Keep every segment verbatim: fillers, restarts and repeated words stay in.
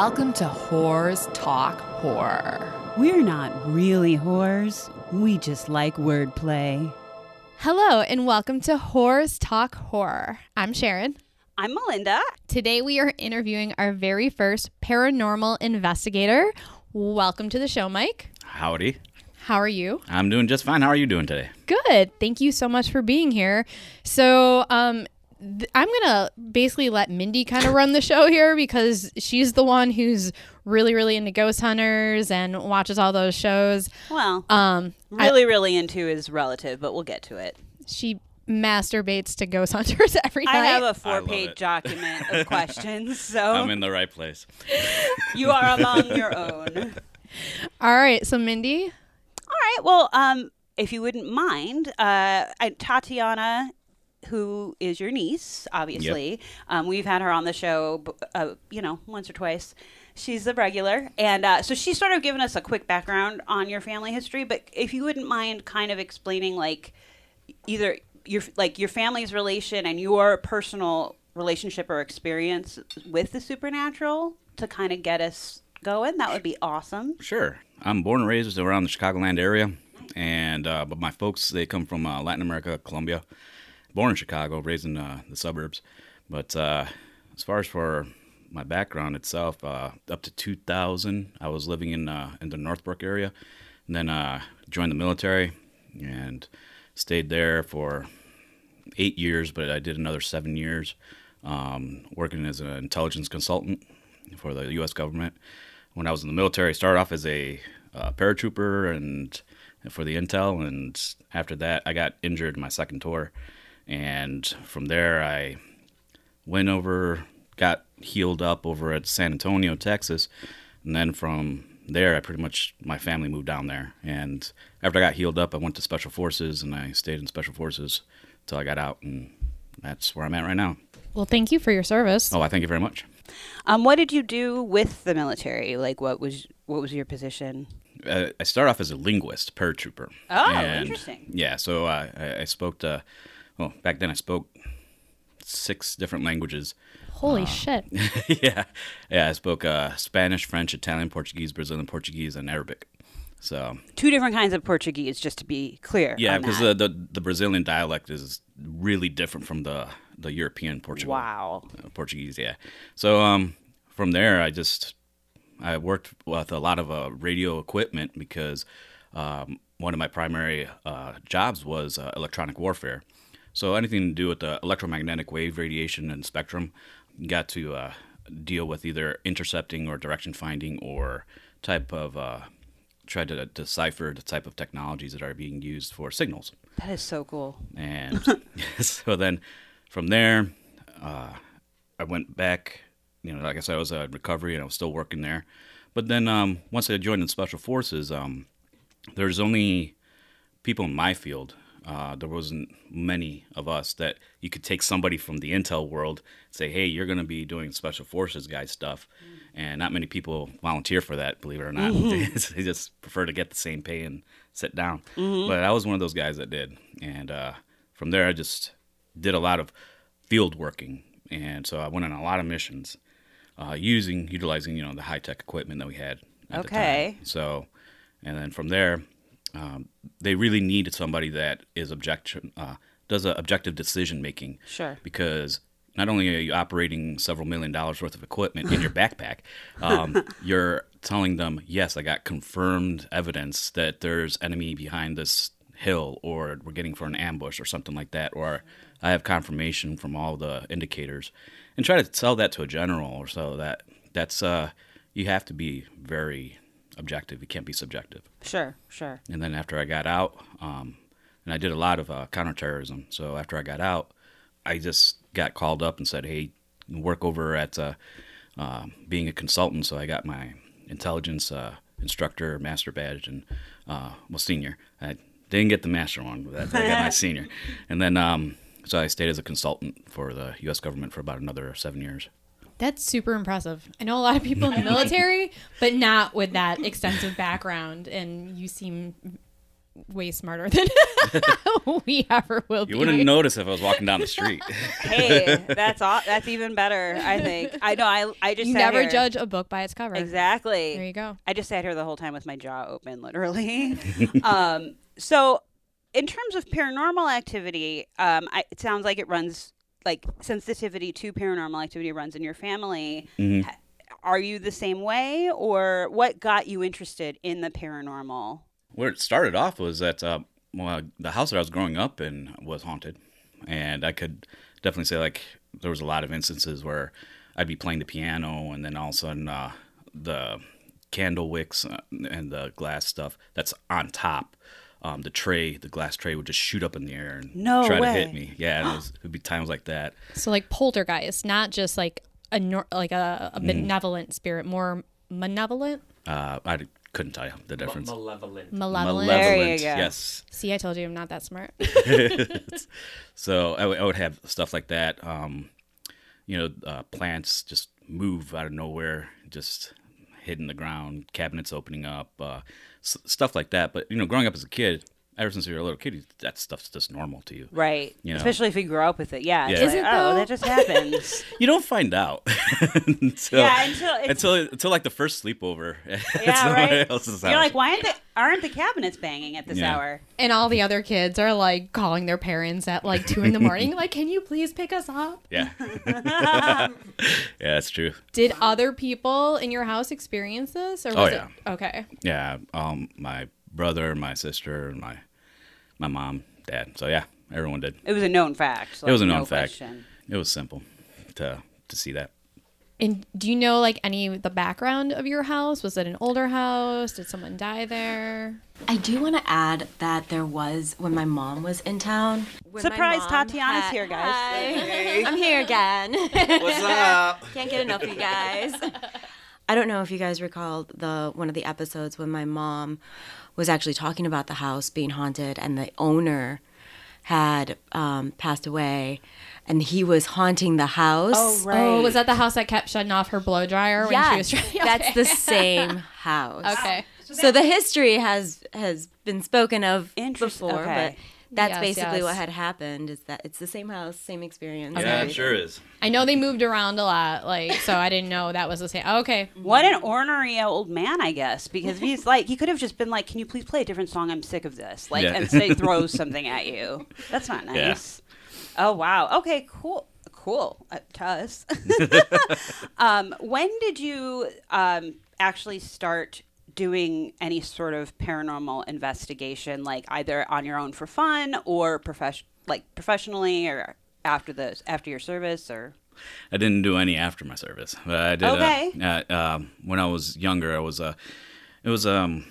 Welcome to Whores Talk Horror. We're not really whores. We just like wordplay. Hello, and welcome to Whores Talk Horror. I'm Sharon. I'm Melinda. Today we are interviewing our very first paranormal investigator. Welcome to the show, Mike. Howdy. How are you? I'm doing just fine. How are you doing today? Good. Thank you so much for being here. So, um... I'm going to basically let Mindy kind of run the show here because she's the one who's really, really into ghost hunters and watches all those shows. Well, um, really, I, really into is relative, but we'll get to it. She masturbates to ghost hunters every night. I have a four-page document of questions, so... I'm in the right place. You are among your own. All right, so Mindy? All right, well, um, if you wouldn't mind, uh, I, Tatiana... who is your niece, obviously. Yep. Um, we've had her on the show, uh, you know, once or twice. She's a regular. And uh, so she's sort of given us a quick background on your family history. But if you wouldn't mind kind of explaining, like, either your like your family's relation and your personal relationship or experience with the supernatural to kind of get us going, that would be awesome. Sure. I'm born and raised around the Chicagoland area. Nice. And uh, but my folks, they come from uh, Latin America, Colombia. Born in Chicago, raised in uh, the suburbs. But uh, as far as for my background itself, uh, up to two thousand, I was living in uh, in the Northbrook area. And then uh, joined the military and stayed there for eight years, but I did another seven years um, working as an intelligence consultant for the U S government. When I was in the military, I started off as a uh, paratrooper and for the intel. And after that, I got injured in my second tour. And from there, I went over, got healed up over at San Antonio, Texas. And then from there, I pretty much, my family moved down there. And after I got healed up, I went to Special Forces, and I stayed in Special Forces until I got out. And that's where I'm at right now. Well, thank you for your service. Oh, I thank you very much. Um, what did you do with the military? Like, what was what was your position? I, I started off as a linguist, paratrooper. Oh, and, interesting. Yeah, so I, I, I spoke to... Well, back then I spoke six different languages. Holy uh, shit. Yeah. Yeah, I spoke uh, Spanish, French, Italian, Portuguese, Brazilian Portuguese, and Arabic. So two different kinds of Portuguese, just to be clear. Yeah, because the, the, the Brazilian dialect is really different from the, the European Portuguese. Wow. Uh, Portuguese, yeah. So um, from there, I just I worked with a lot of uh, radio equipment because um, one of my primary uh, jobs was uh, electronic warfare. So anything to do with the electromagnetic wave radiation and spectrum, you got to uh, deal with either intercepting or direction finding or type of, uh, try to decipher the type of technologies that are being used for signals. That is so cool. And so then from there, uh, I went back, you know, like I said, I was in recovery and I was still working there. But then um, once I joined in Special Forces, um, there's only people in my field. Uh, there wasn't many of us that you could take somebody from the intel world, say, hey, you're going to be doing Special Forces guy stuff. Mm-hmm. And not many people volunteer for that, believe it or not. Mm-hmm. They just prefer to get the same pay and sit down. Mm-hmm. But I was one of those guys that did. And uh, from there, I just did a lot of field working. And so I went on a lot of missions uh, using, utilizing, you know, the high-tech equipment that we had at okay. the time. So, and then from there... Um, they really need somebody that is objection, uh, does a objective decision making. Sure. Because not only are you operating several million dollars worth of equipment in your backpack, um, you're telling them, yes, I got confirmed evidence that there's enemy behind this hill, or we're getting for an ambush or something like that, or I have confirmation from all the indicators, and try to sell that to a general or so. That that's uh, you have to be very objective. It can't be subjective. Sure, sure. And then after I got out, um, and I did a lot of uh, counterterrorism. So after I got out, I just got called up and said, hey, work over at uh, uh, being a consultant. So I got my intelligence uh, instructor, master badge, and uh, well, senior. I didn't get the master one, but I got my senior. And then um, so I stayed as a consultant for the U S government for about another seven years. That's super impressive. I know a lot of people in the military, but not with that extensive background. And you seem way smarter than we ever will be. You wouldn't notice if I was walking down the street. Hey, that's all, that's even better, I think. I know, I I just You sat never here. Judge a book by its cover. Exactly. There you go. I just sat here the whole time with my jaw open, literally. um, so in terms of paranormal activity, um, I, it sounds like it runs, like sensitivity to paranormal activity runs in your family. Mm-hmm. Are you the same way, or what got you interested in the paranormal? Where it started off was that uh, well, the house that I was growing up in was haunted, and I could definitely say like there was a lot of instances where I'd be playing the piano, and then all of a sudden uh, the candle wicks and the glass stuff that's on top, um, the tray, the glass tray would just shoot up in the air and no try way. to hit me. Yeah, and it was, it'd be times like that. So like poltergeist, not just like a nor- like a, a benevolent mm. spirit, more malevolent. Uh, I. Couldn't tell you the difference. Malevolent. Malevolent. Malevolent, yes. See, I told you I'm not that smart. So I, w- I would have stuff like that. Um, you know, uh, plants just move out of nowhere, just hitting the ground, cabinets opening up, uh, s- stuff like that. But, you know, growing up as a kid, ever since you were a little kid, that stuff's just normal to you. Right. You know? Especially if you grow up with it. Yeah. yeah. It's like, oh, that just happens. You don't find out. until, yeah, until, until... Until, like, the first sleepover at yeah, somebody right? else's house. You're like, why aren't the, aren't the cabinets banging at this yeah. hour? And all the other kids are, like, calling their parents at, like, two in the morning. Like, can you please pick us up? Yeah. Yeah, that's true. Did other people in your house experience this? Or was oh, yeah. It... Okay. Yeah. Um, my... brother, my sister, my my mom, dad. So yeah, everyone did. It was a known fact. Like, it was a known no fact. Question. It was simple to to see that. And do you know like any of the background of your house? Was it an older house? Did someone die there? I do want to add that there was when my mom was in town. Surprise, Tatiana's had, here, guys. Hey. I'm here again. What's up? Can't get enough of you guys. I don't know if you guys recall the one of the episodes when my mom was actually talking about the house being haunted, and the owner had um, passed away, and he was haunting the house. Oh, right. Oh, was that the house that kept shutting off her blow dryer when yes, she was trying? Okay. That's the same house. Okay. So the history has has been spoken of before, okay. but that's yes, basically yes. what had happened. Is that it's the same house, same experience. Okay. Yeah, it sure is. I know they moved around a lot, like so I didn't know that was the same. Oh, okay. What an ornery old man, I guess, because he's like, he could have just been like, can you please play a different song? I'm sick of this. Like, yeah. and they throw something at you. That's not nice. Yeah. Oh, wow. Okay, cool. Cool. Uh, to us. um, when did you um, actually start doing any sort of paranormal investigation, like either on your own for fun or profes- like professionally or... After those, after your service, or I didn't do any after my service. But I did. Okay. Uh, uh, uh, when I was younger, I was a, uh, it was a um,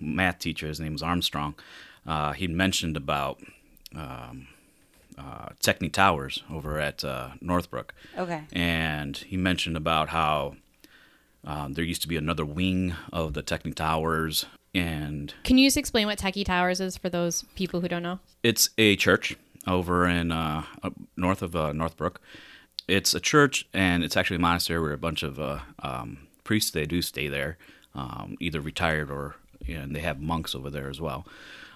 math teacher. His name was Armstrong. Uh, he mentioned about um, uh, Techny Towers over at uh, Northbrook. Okay. And he mentioned about how um, there used to be another wing of the Techny Towers. And can you just explain what Techny Towers is for those people who don't know? It's a church. Over in uh, north of uh, Northbrook. It's a church, and it's actually a monastery where a bunch of uh, um, priests, they do stay there, um, either retired or, you know, and they have monks over there as well.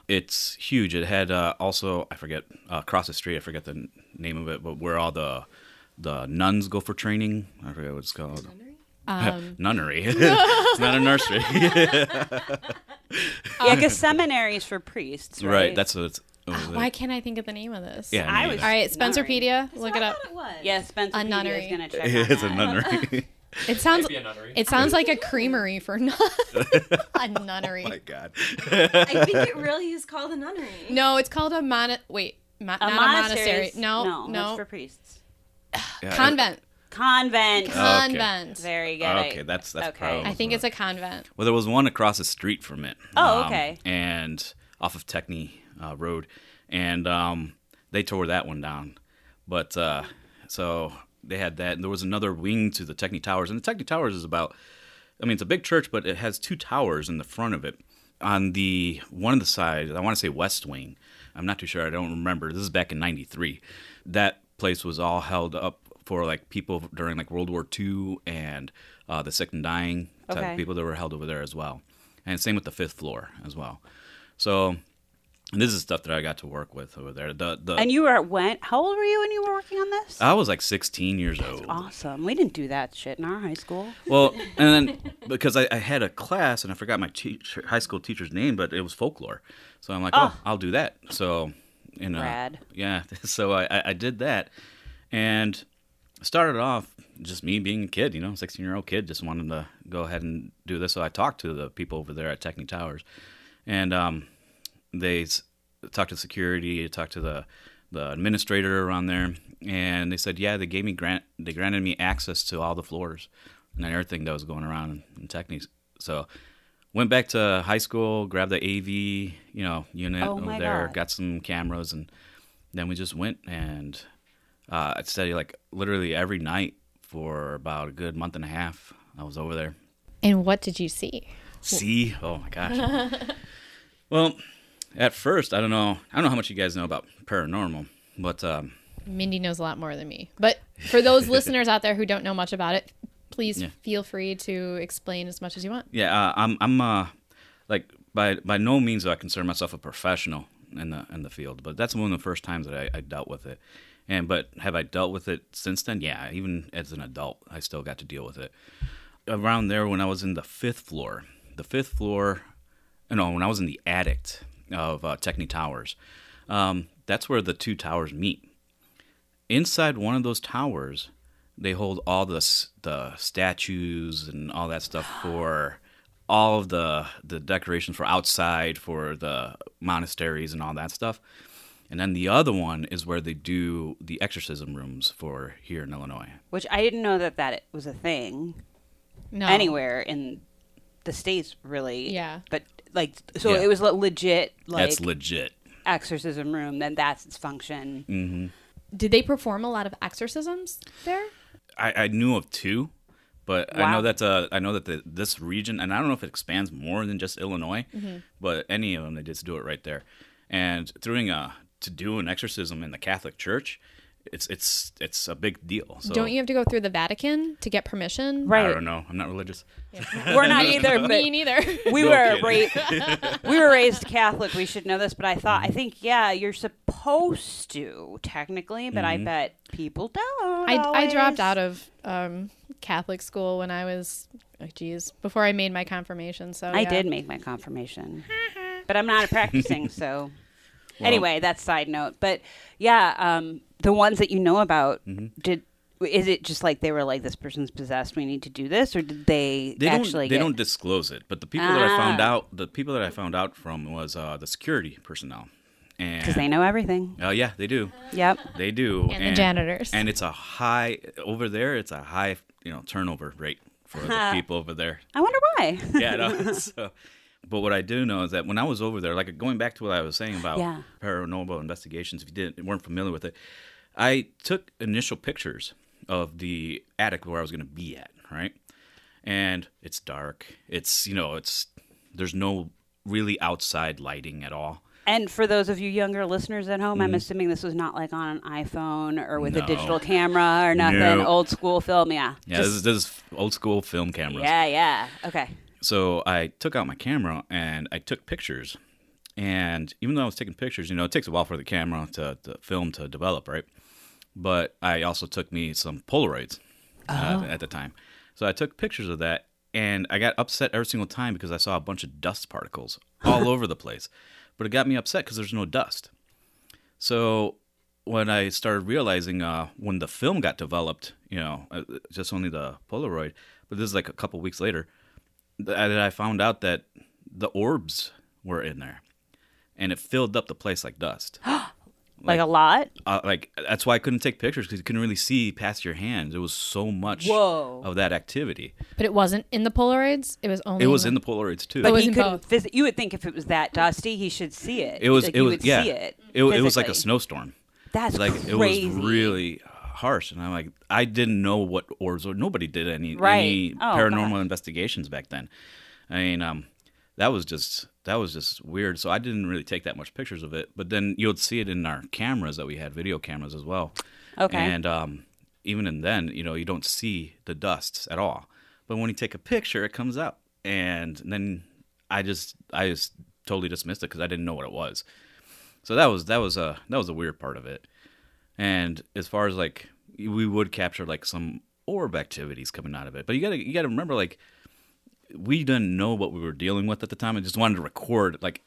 It's huge. It had uh, also, I forget, uh, across the street, I forget the name of it, but where all the the nuns go for training. I forget what it's called. Nunnery? Um. Nunnery. It's not a nursery. Yeah, because seminaries for priests, right? Right, that's what it's. Oh, why can't I think of the name of this? Yeah, I was. All right, Spencerpedia, look it up. It was. Yeah, Spencerpedia is gonna check. It's a nunnery. It sounds. It, nunnery. It sounds like a creamery for nun. A nunnery. Oh my god. I think it really is called a nunnery. No, it's called a mon. Wait, mo- a not monastery. A monastery. No, no, no. It's for priests. Yeah, convent. It- Convent. Convent. Okay. Very good. Okay, that's that's. Okay. I think it's a convent. Well, there was one across the street from it. Oh, um, okay. And off of Techny. Uh, road, and um, they tore that one down, but uh, so they had that, and there was another wing to the Techny Towers, and the Techny Towers is about, I mean, it's a big church, but it has two towers in the front of it. On the one of the sides, I want to say west wing, I'm not too sure, I don't remember, this is back in ninety-three, that place was all held up for like people during like World War Two and uh, the sick and dying type okay. of people that were held over there as well, and same with the fifth floor as well. So And this is stuff that I got to work with over there. The, the, and you were at when? How old were you when you were working on this? I was like sixteen years That's old. Awesome. We didn't do that shit in our high school. Well, and then because I, I had a class and I forgot my teacher, high school teacher's name, but it was folklore. So I'm like, oh, oh I'll do that. So, you know, Rad. yeah. So I, I did that, and started off just me being a kid, you know, sixteen year old kid, just wanted to go ahead and do this. So I talked to the people over there at Techny Towers, and um. They talked to security, talked to the, the administrator around there, and they said, yeah, they gave me grant, they granted me access to all the floors and everything that was going around in Techny. So went back to high school, grabbed the A V, you know, unit oh over there, God. got some cameras, and then we just went and uh, I studied like literally every night for about a good month and a half. I was over there. And what did you see? See? Oh my gosh. Well. At first, I don't know. I don't know how much you guys know about paranormal, but um, Mindy knows a lot more than me. But for those listeners out there who don't know much about it, please yeah. feel free to explain as much as you want. Yeah, uh, I'm. I'm uh, like by by no means do I consider myself a professional in the in the field, but that's one of the first times that I, I dealt with it. And but have I dealt with it since then? Yeah, even as an adult, I still got to deal with it. Around there, when I was in the fifth floor, the fifth floor, no, when I was in the attic of uh, Techny Towers. Um, that's where the two towers meet. Inside one of those towers, they hold all the the statues and all that stuff for all of the, the decorations for outside, for the monasteries and all that stuff. And then the other one is where they do the exorcism rooms for here in Illinois. Which I didn't know that that was a thing no. anywhere in the States, really. Yeah. But Like so, yeah. it was legit. Like that's legit. Exorcism room. Then that's its function. Mm-hmm. Did they perform a lot of exorcisms there? I, I knew of two, but wow. I know that uh, I know that the, this region, and I don't know if it expands more than just Illinois, mm-hmm. but any of them, they just do it right there. And doing a to do an exorcism in the Catholic Church, it's it's it's a big deal. So. Don't you have to go through the Vatican to get permission? Right. I don't know. I'm not religious. Yeah. We're not either. But me neither. We no were raised. We were raised Catholic. We should know this, but I thought I think yeah, you're supposed to technically, but mm-hmm. I bet people don't. I, I dropped out of um, Catholic school when I was, oh, geez, before I made my confirmation. So I yeah. did make my confirmation, but I'm not practicing. So well, anyway, that's side note. But yeah. Um, The ones that you know about, mm-hmm. did is it just like they were like, this person's possessed, we need to do this, or did they, they actually? Don't, they get... don't disclose it, but the people ah. that I found out, the people that I found out from was uh, the security personnel, and because they know everything. Oh uh, yeah, they do. Yep, they do. And, and the janitors. And it's a high over there. It's a high, you know, turnover rate for the people over there. I wonder why. yeah. No, so, but what I do know is that when I was over there, like going back to what I was saying about yeah. paranormal investigations, if you didn't weren't familiar with it. I took initial pictures of the attic where I was going to be at, right? And it's dark. It's, you know, it's there's no really outside lighting at all. And for those of you younger listeners at home, mm. I'm assuming this was not like on an iPhone or with no. a digital camera or nothing. No. Old school film, yeah. Yeah, Just... this, is, this is old school film cameras. Yeah, yeah. Okay. So I took out my camera and I took pictures. And even though I was taking pictures, you know, it takes a while for the camera to, to film to develop, right? But I also took me some Polaroids oh. uh, at the time. So I took pictures of that, and I got upset every single time because I saw a bunch of dust particles all over the place. But it got me upset because there's no dust. So when I started realizing uh, when the film got developed, you know, just only the Polaroid, but this is like a couple weeks later, that I found out that the orbs were in there. And it filled up the place like dust. Like, like a lot? Uh, like that's why I couldn't take pictures because you couldn't really see past your hands. There was so much Whoa. of that activity. But it wasn't in the Polaroids. It was only. It was in the Polaroids too. But he couldn't visit. You would think if it was that dusty, he should see it. It was. Like it was. Yeah. See it, it, it was like a snowstorm. That's like crazy. It was really harsh, and I'm like, I didn't know what orbs were. Nobody did any right. any oh, paranormal God. investigations back then. I mean, um, that was just. That was just weird. So I didn't really take that much pictures of it. But then you'd see it in our cameras that we had, video cameras as well. Okay. And um, even in then, you know, you don't see the dust at all. But when you take a picture, it comes out. And then I just I just totally dismissed it because I didn't know what it was. So that was that was a that was a weird part of it. And as far as like we would capture like some orb activities coming out of it, but you gotta you gotta remember like we didn't know what we were dealing with at the time. I just wanted to record like.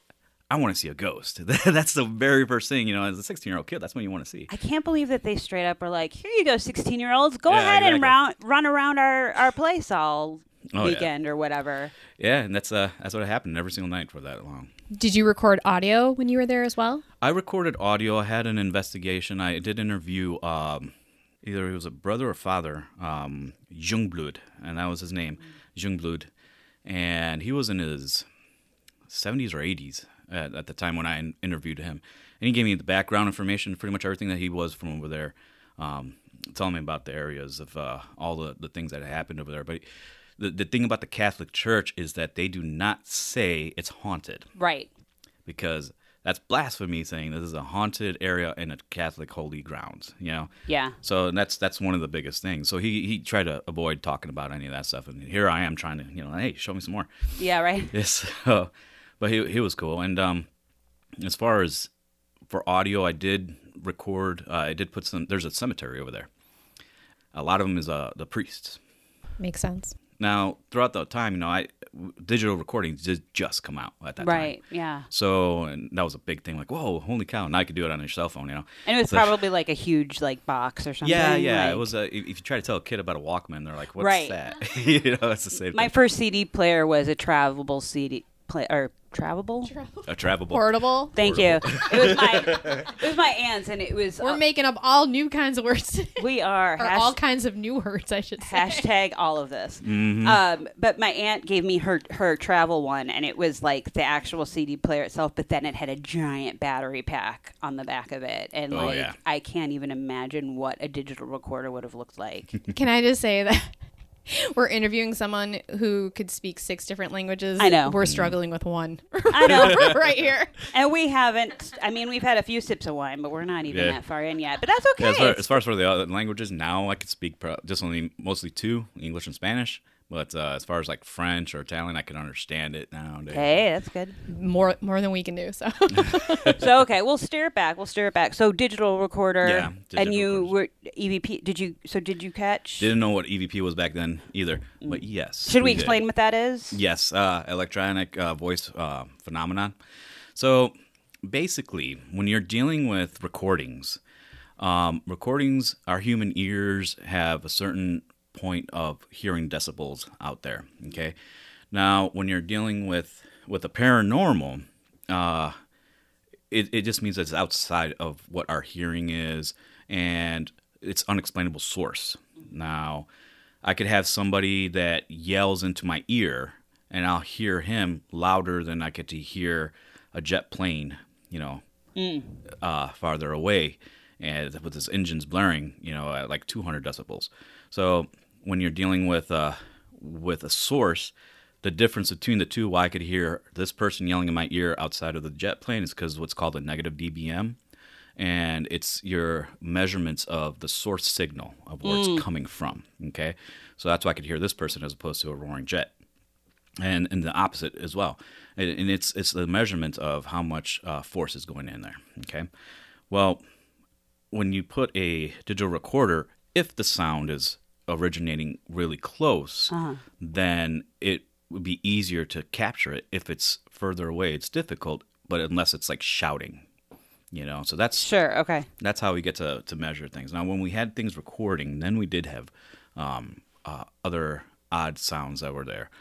I want to see a ghost. That's the very first thing, you know, as a sixteen-year-old kid, that's what you want to see. I can't believe that they straight up are like, here you go, sixteen-year-olds. Go yeah, ahead exactly. and round, run around our, our place all oh, weekend yeah. or whatever. Yeah, and that's uh, that's what happened every single night for that long. Did you record audio when you were there as well? I recorded audio. I had an investigation. I did interview um, either he was a brother or father, um, Jungblud, and that was his name, mm-hmm. Jungblud. And he was in his seventies or eighties. At, at the time when I in- interviewed him. And he gave me the background information, pretty much everything that he was from over there, um, telling me about the areas of uh, all the, the things that happened over there. But the, the thing about the Catholic Church is that they do not say it's haunted. Right. Because that's blasphemy saying this is a haunted area in a Catholic holy grounds, you know? Yeah. So that's that's one of the biggest things. So he, he tried to avoid talking about any of that stuff. And here I am trying to, you know, hey, show me some more. Yeah, right. Yes. So, but he he was cool, and um, as far as for audio, I did record. Uh, I did put some. There's a cemetery over there. A lot of them is uh, the priests. Makes sense. Now throughout the time, you know, I digital recordings did just come out at that right, time. Right. Yeah. So and that was a big thing. Like, whoa, holy cow! Now I could do it on your cell phone, you know. And it was so, probably like a huge like box or something. Yeah, yeah. Like, it was a. If you try to tell a kid about a Walkman, they're like, "What's right. that?" You know, it's the same. My thing. first C D player was a travelable C D. Play, or travelable? Travelable. A travelable. Portable. Thank Portable. you. It was my it was my aunt's, and it was... We're uh, making up all new kinds of words today. We are. Or Hasht- all kinds of new words, I should say. Hashtag all of this. Mm-hmm. Um, but my aunt gave me her, her travel one, and it was like the actual C D player itself, but then it had a giant battery pack on the back of it. And oh, like yeah. I can't even imagine what a digital recorder would have looked like. Can I just say that? We're interviewing someone who could speak six different languages. I know. We're struggling with one. I know. Right here. And we haven't, I mean, we've had a few sips of wine, but we're not even yeah. that far in yet. But that's okay. Yeah, as, far, as far as for the other languages, now I could speak pro- just only mostly two, English and Spanish. But uh, as far as like French or Italian, I can understand it nowadays. Hey, that's good. More more than we can do. So, so okay, we'll steer it back. We'll steer it back. So digital recorder. Yeah. Digital and you recorders. were E V P. Did you? So did you catch? Didn't know what E V P was back then either. But yes. Should we, we explain did. what that is? Yes, uh, electronic uh, voice uh, phenomenon. So basically, when you're dealing with recordings, um, recordings, our human ears have a certain point of hearing decibels out there. Okay, now when you're dealing with with a paranormal, uh, it it just means that it's outside of what our hearing is, and it's unexplainable source. Now, I could have somebody that yells into my ear, and I'll hear him louder than I could to hear a jet plane, you know, mm. uh, farther away, and with his engines blaring, you know, at like two hundred decibels. So when you're dealing with uh, with a source, the difference between the two, why I could hear this person yelling in my ear outside of the jet plane is because what's called a negative dBm, and it's your measurements of the source signal of where mm. it's coming from, okay? So that's why I could hear this person as opposed to a roaring jet, and and the opposite as well. And, and it's, it's the measurement of how much uh, force is going in there, okay? Well, when you put a digital recorder, if the sound is originating really close, uh-huh. then it would be easier to capture it. If it's further away, it's difficult, but unless it's like shouting, you know, so that's sure. Okay. That's how we get to, to measure things. Now, when we had things recording, then we did have um, uh, other odd sounds that were there.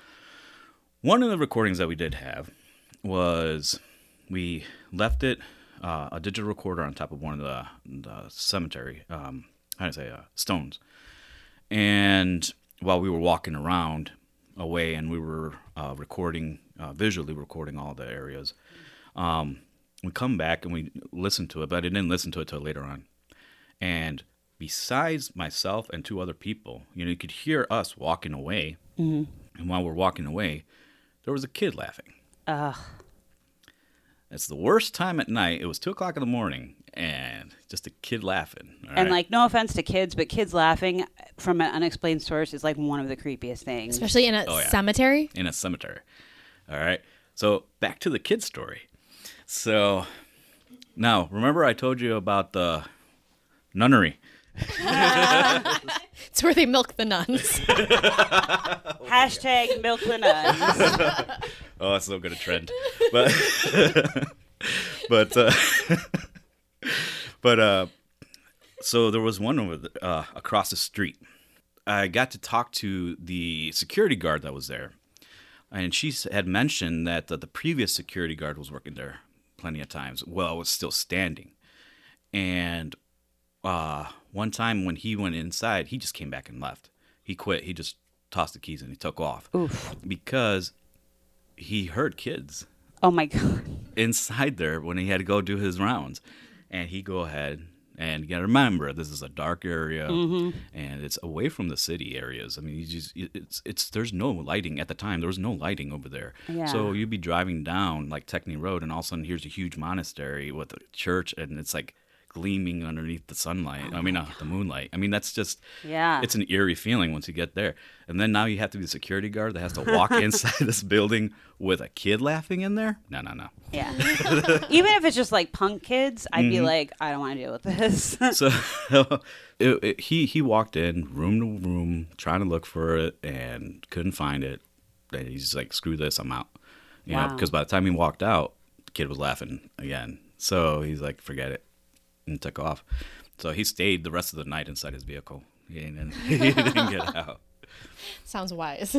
One of the recordings that we did have was we left it, uh, a digital recorder on top of one of the, the cemetery, um, how do I say, uh, stones. And while we were walking around away and we were uh, recording, uh, visually recording all the areas, um, we come back and we listen to it, but I didn't listen to it till later on. And besides myself and two other people, you know, you could hear us walking away. Mm-hmm. And while we're walking away, there was a kid laughing. Ugh. It's the worst time at night. It was two o'clock in the morning, and just a kid laughing. All and, right? Like, no offense to kids, but kids laughing from an unexplained source is, like, one of the creepiest things. Especially in a oh, yeah. cemetery? In a cemetery. All right. So, back to the kid story. So, Now, remember I told you about the nunnery. It's where they milk the nuns. Hashtag milk the nuns. Oh, that's so good a trend. But but uh, but uh, so there was one over the, uh, across the street. I got to talk to the security guard that was there, and she had mentioned that the, the previous security guard was working there plenty of times. Well, it was still standing, and uh, one time when he went inside, he just came back and left. He quit. He just tossed the keys and he took off. Oof. Because he heard kids. Oh my God! Inside there when he had to go do his rounds, and he go ahead. And you got to remember, this is a dark area, mm-hmm. and it's away from the city areas. I mean, you just, it's it's there's no lighting at the time. There was no lighting over there. Yeah. So you'd be driving down, like, Techny Road, and all of a sudden here's a huge monastery with a church, and it's, like, gleaming underneath the sunlight. Oh I mean, uh, the moonlight. I mean, that's just, yeah. it's an eerie feeling once you get there. And then now you have to be a security guard that has to walk inside this building with a kid laughing in there? No, no, no. Yeah. Even if it's just like punk kids, I'd mm-hmm. be like, I don't want to deal with this. So it, it, he, he walked in room to room trying to look for it and couldn't find it. And he's just like, screw this, I'm out. You wow. know, because by the time he walked out, the kid was laughing again. So he's like, forget it. And took off. So he stayed the rest of the night inside his vehicle. He didn't, he didn't get out. Sounds wise.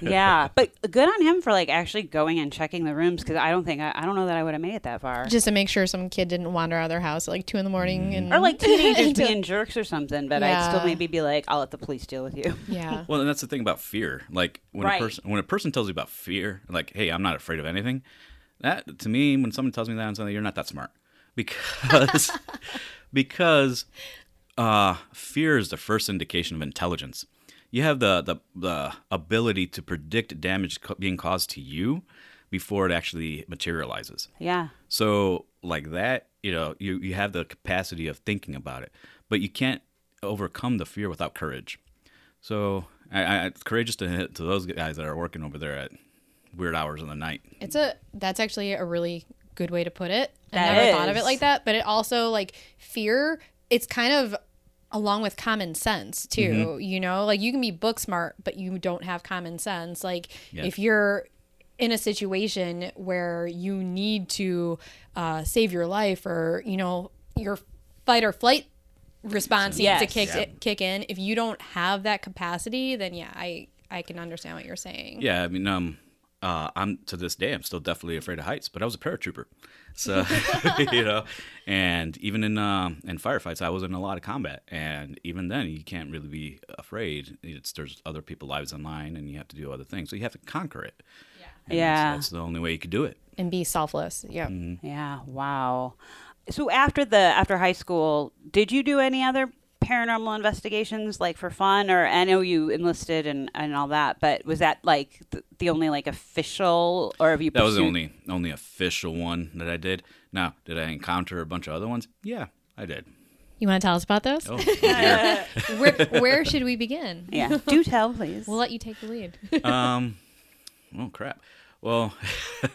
Yeah. But good on him for like actually going and checking the rooms, because I don't think, I, I don't know that I would have made it that far. Just to make sure some kid didn't wander out of their house at like two in the morning. Mm. And or like teenagers being jerks or something, but yeah. I'd still maybe be like, I'll let the police deal with you. Yeah. Well, and that's the thing about fear. Like when, right. a person, when a person tells you about fear, like, hey, I'm not afraid of anything. That to me, when someone tells me that, I'm saying, you're not that smart. Because because uh, fear is the first indication of intelligence. You have the, the, the ability to predict damage co- being caused to you before it actually materializes. Yeah. So like that, you know, you, you have the capacity of thinking about it. But you can't overcome the fear without courage. So I, I, courageous to, to those guys that are working over there at weird hours of the night. It's a That's actually a really good way to put it. That I never is. thought of it like that, but it also like fear, it's kind of along with common sense too, mm-hmm. you know, like you can be book smart, but you don't have common sense. Like yeah. if you're in a situation where you need to uh, save your life or, you know, your fight or flight response yes. needs to kick, yeah. it, kick in. If you don't have that capacity, then yeah, I, I can understand what you're saying. Yeah. I mean, um, Uh, I'm to this day, I'm still definitely afraid of heights, but I was a paratrooper. So, you know, and even in um, in firefights, I was in a lot of combat. And even then, you can't really be afraid. It's, there's other people's lives in line and you have to do other things. So you have to conquer it. Yeah. And yeah. That's, that's the only way you could do it. And be selfless. Yeah. Mm-hmm. Yeah. Wow. So after the after high school, did you do any other paranormal investigations, like for fun? Or I know you enlisted and, and all that, but was that like th- the only like official, or have you pursued- that was the only only official one that I did. Now, did I encounter a bunch of other ones? Yeah, I did. You want to tell us about those? Oh, yeah. where, where should we begin? Yeah, do tell, please. We'll let you take the lead. um, oh crap. Well,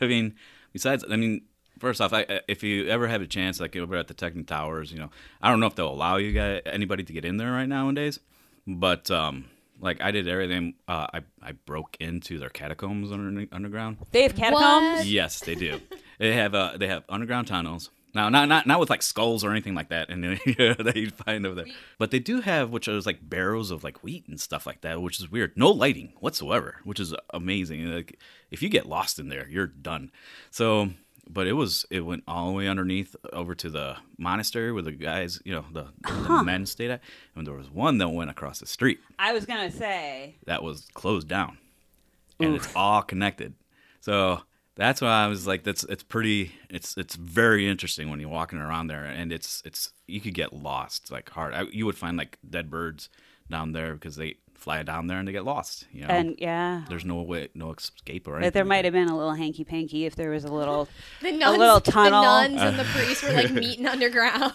I mean, besides, I mean. First off, I, if you ever have a chance, like over at the Techny Towers, you know, I don't know if they'll allow you guys, anybody to get in there right nowadays, but um, like I did everything. Uh, I I broke into their catacombs under, underground. They have catacombs? What? Yes, they do. They have uh, they have underground tunnels. Now, not not not with like skulls or anything like that, and you know, that you'd find over there. But they do have, which is like barrows of like wheat and stuff like that, which is weird. No lighting whatsoever, which is amazing. Like if you get lost in there, you're done. So. But it was, it went all the way underneath over to the monastery where the guys, you know, the, huh. the men stayed at. And there was one that went across the street. I was going to say. That was closed down. Oof. And it's all connected. So that's why I was like, that's, it's pretty, it's, it's very interesting when you're walking around there. And it's, it's, you could get lost like hard. I, you would find like dead birds down there because they fly down there and they get lost, you know. And yeah, there's no way, no escape or anything. But there might have been a little hanky panky if there was a little, the nuns, a little tunnel. The nuns uh, and the priests were like meeting underground,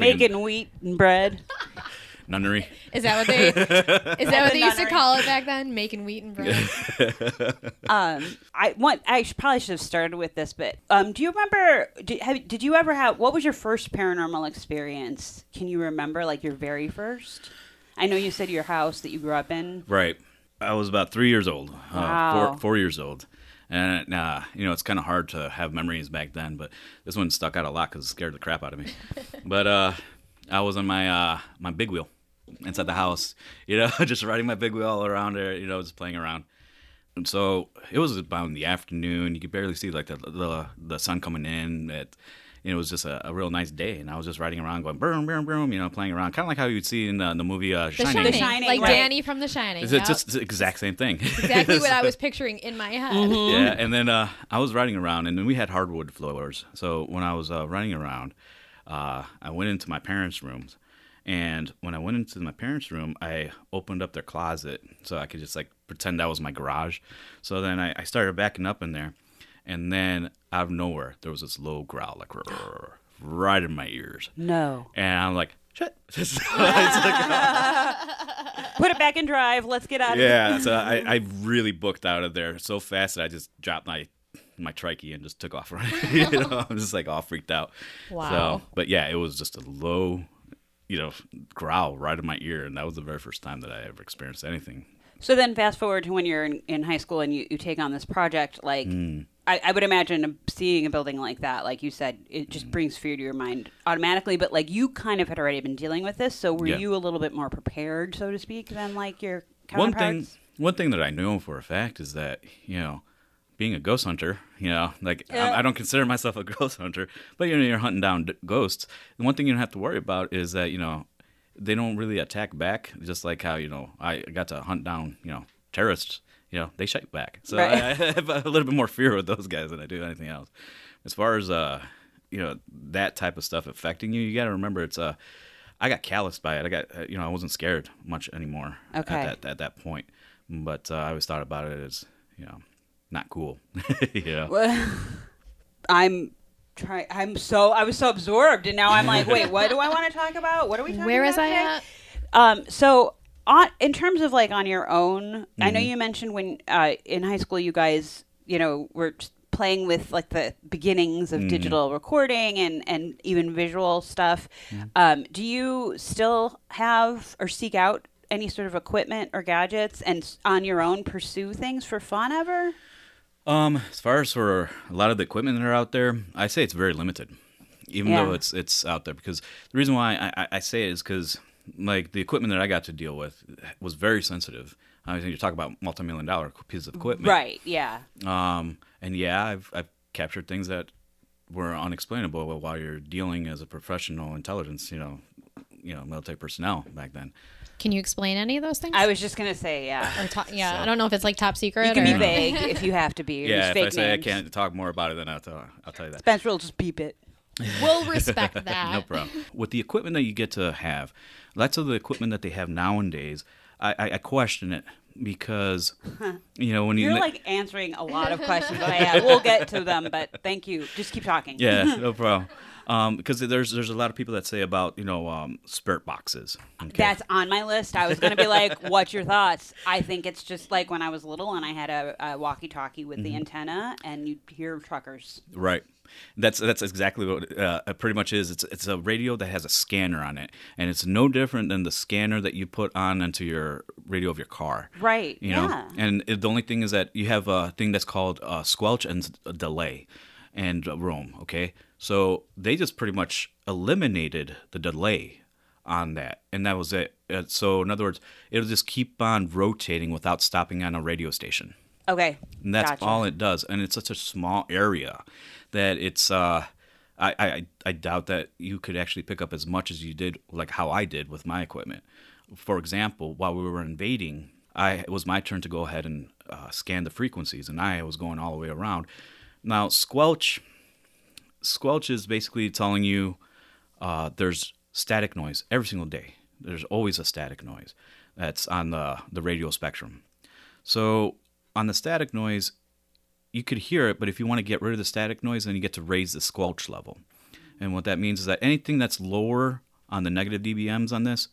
making wheat and bread. Nunnery. Is that what they? Is that what they used to call it back then? Making wheat and bread. um, I want. I should, probably should have started with this, but um, do you remember? Did, have, did you ever have? What was your first paranormal experience? Can you remember, like your very first? I know you said your house that you grew up in. Right. I was about three years old. Wow. Uh, four, four years old. And, uh, you know, it's kind of hard to have memories back then, but this one stuck out a lot because it scared the crap out of me. But uh, I was on my uh, my big wheel inside the house, you know, just riding my big wheel all around there, you know, just playing around. And so it was about in the afternoon. You could barely see, like, the the, the sun coming in. It, you know, it was just a, a real nice day, and I was just riding around going, boom, boom, boom, you know, playing around. Kind of like how you would see in uh, the movie uh, Shining. The Shining. The Shining. Like right. Danny from The Shining. It's, yep. just, it's the exact same thing. Exactly what I was picturing in my head. Mm-hmm. Yeah, and then uh, I was riding around, and then we had hardwood floors. So when I was uh, riding around, uh, I went into my parents' rooms. And when I went into my parents' room, I opened up their closet so I could just, like, pretend that was my garage. So then I, I started backing up in there. And then out of nowhere, there was this low growl, like, rrr, rrr, right in my ears. No. And I'm like, shit. Put it back in drive. Let's get out of yeah, here. Yeah, so I, I really booked out of there so fast that I just dropped my my trikey and just took off running. You know, I'm just, like, all freaked out. Wow. So, but, yeah, it was just a low, you know, growl right in my ear. And that was the very first time that I ever experienced anything. So then fast forward to when you're in, in high school and you, you take on this project, like mm. I, I would imagine seeing a building like that, like you said, it just mm. brings fear to your mind automatically. But like you kind of had already been dealing with this. So were yeah. you a little bit more prepared, so to speak, than like your counterparts? One thing, one thing that I know for a fact is that, you know, being a ghost hunter, you know, like yeah. I, I don't consider myself a ghost hunter, but you know, you're hunting down d- ghosts. And one thing you don't have to worry about is that, you know, they don't really attack back, just like how, you know, I got to hunt down, you know, terrorists, you know, they shite back. So right. I, I have a little bit more fear with those guys than I do anything else. As far as, uh, you know, that type of stuff affecting you, you got to remember it's, uh, I got calloused by it. I got, you know, I wasn't scared much anymore okay. at that at that point. But uh, I always thought about it as, you know, not cool. Yeah. Well, I'm... Try, I'm so I was so absorbed, and now I'm like, wait, what do I want to talk about? What are we talking Where about? Where is I today? At? Um, so, on in terms of like on your own, mm-hmm. I know you mentioned when uh, in high school you guys, you know, were playing with like the beginnings of mm-hmm. digital recording and and even visual stuff. Mm-hmm. Um, do you still have or seek out any sort of equipment or gadgets, and on your own pursue things for fun ever? Um, as far as for a lot of the equipment that are out there, I say it's very limited, even yeah. though it's it's out there. Because the reason why I, I say it is because, like, the equipment that I got to deal with was very sensitive. I mean, you're talking about multi-million dollar pieces of equipment. Right, yeah. Um, and, yeah, I've, I've captured things that were unexplainable while you're dealing as a professional intelligence, you know, you know, military personnel back then. Can you explain any of those things? I was just going to say, yeah. Or ta- yeah, so, I don't know if it's like top secret. You can or... be vague if you have to be. Yeah, if I say names. I can't talk more about it, then I'll tell, I'll tell you that. Spencer will just beep it. We'll respect that. No problem. With the equipment that you get to have, lots of the equipment that they have nowadays, I, I, I question it because, huh. you know, when You're you... You're like li- answering a lot of questions that I have. We'll get to them, but thank you. Just keep talking. Yeah, no problem. Um, because there's there's a lot of people that say about, you know, um, spirit boxes. Okay. That's on my list. I was going to be like, what's your thoughts? I think it's just like when I was little and I had a, a walkie-talkie with mm-hmm. the antenna and you'd hear truckers. Right. That's that's exactly what it uh, pretty much is. It's it's a radio that has a scanner on it, and it's no different than the scanner that you put on into your radio of your car. Right. You know? Yeah. And it, the only thing is that you have a thing that's called uh, squelch and delay and roam, okay? So they just pretty much eliminated the delay on that, and that was it. So in other words, it'll just keep on rotating without stopping on a radio station. Okay, and that's gotcha. All it does, and it's such a small area that it's. Uh, I, I I doubt that you could actually pick up as much as you did, like how I did with my equipment. For example, while we were invading, I it was my turn to go ahead and uh, scan the frequencies, and I was going all the way around. Now squelch. Squelch is basically telling you uh, there's static noise every single day. There's always a static noise that's on the, the radio spectrum. So on the static noise, you could hear it, but if you want to get rid of the static noise, then you get to raise the squelch level. And what that means is that anything that's lower on the negative dBMs on this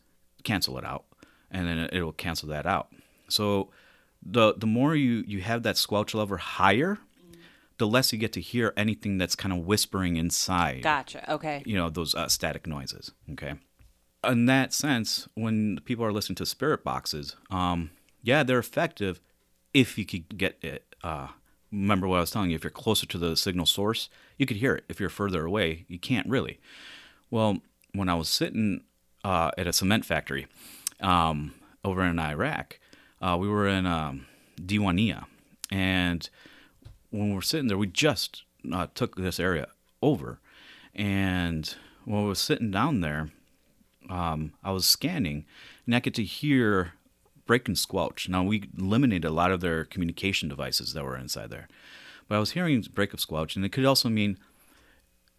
cancel it out, and then it will cancel that out. So the the more you, you have that squelch level higher, mm-hmm. the less you get to hear anything that's kind of whispering inside. Gotcha. Okay. You know, those uh, static noises. Okay. In that sense, when people are listening to spirit boxes, um, yeah, they're effective if you could get it. Uh, remember what I was telling you, if you're closer to the signal source, you could hear it. If you're further away, you can't really. Well, when I was sitting uh, at a cement factory um, over in Iraq, uh, we were in um, Diwaniya. And when we were sitting there, we just uh, took this area over. And when I was sitting down there, um, I was scanning, and I get to hear break and squelch. Now, we eliminated a lot of their communication devices that were inside there. But I was hearing break of squelch, and it could also mean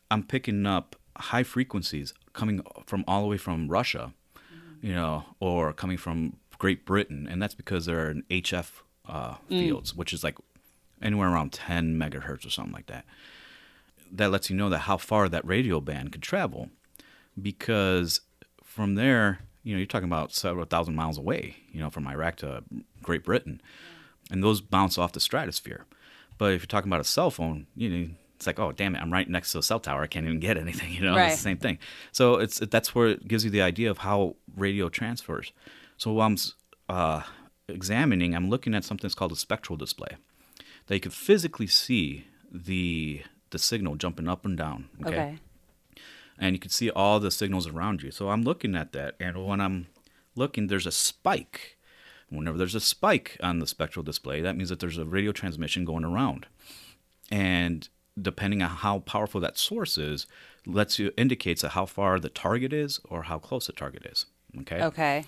I'm picking up high frequencies coming from all the way from Russia, mm-hmm. you know, or coming from Great Britain. And that's because they're in H F uh, fields, mm. which is like anywhere around ten megahertz or something like that. That lets you know that how far that radio band could travel, because from there, you know, you're talking about several thousand miles away, you know, from Iraq to Great Britain. And those bounce off the stratosphere. But if you're talking about a cell phone, you know, it's like, oh, damn it, I'm right next to a cell tower. I can't even get anything, you know, right. It's the same thing. So it's that's where it gives you the idea of how radio transfers. So while I'm uh, examining, I'm looking at something that's called a spectral display, that you can physically see the the signal jumping up and down. Okay. okay. And you can see all the signals around you. So I'm looking at that, and when I'm looking, there's a spike. Whenever there's a spike on the spectral display, that means that there's a radio transmission going around. And depending on how powerful that source is, lets you indicates how far the target is or how close the target is. Okay? Okay.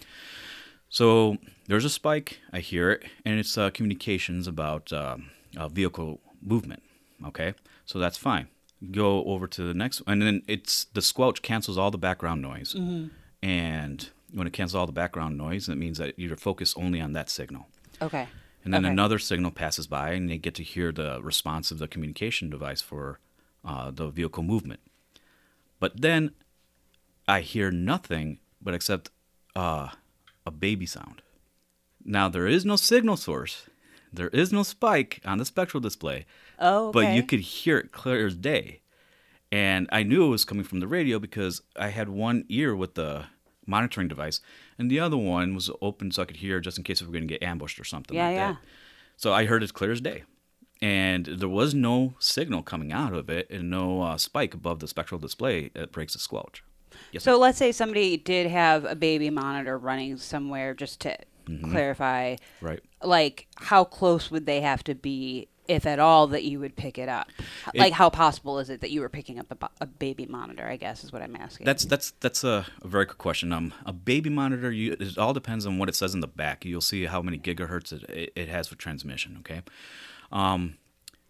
So there's a spike. I hear it, and it's uh, communications about um, uh, vehicle movement. Okay? So that's fine. Go over to the next, and then it's the squelch cancels all the background noise. Mm-hmm. And when it cancels all the background noise, that means that you're focused only on that signal. Okay. And then okay. another signal passes by, and they get to hear the response of the communication device for uh, the vehicle movement. But then I hear nothing but except uh, a baby sound. Now, there is no signal source. There is no spike on the spectral display. Oh, okay. But you could hear it clear as day. And I knew it was coming from the radio because I had one ear with the monitoring device, and the other one was open so I could hear just in case we were going to get ambushed or something yeah, like yeah. that. So I heard it clear as day. And there was no signal coming out of it and no uh, spike above the spectral display that breaks the squelch. Yes, so ma'am. Let's say somebody did have a baby monitor running somewhere just to... Mm-hmm. clarify, right? Like, how close would they have to be, if at all, that you would pick it up? It, like, how possible is it that you were picking up a, a baby monitor, I guess, is what I'm asking. That's that's that's a, a very good question. Um, a baby monitor, you, it all depends on what it says in the back. You'll see how many gigahertz it, it, it has for transmission, okay? Um,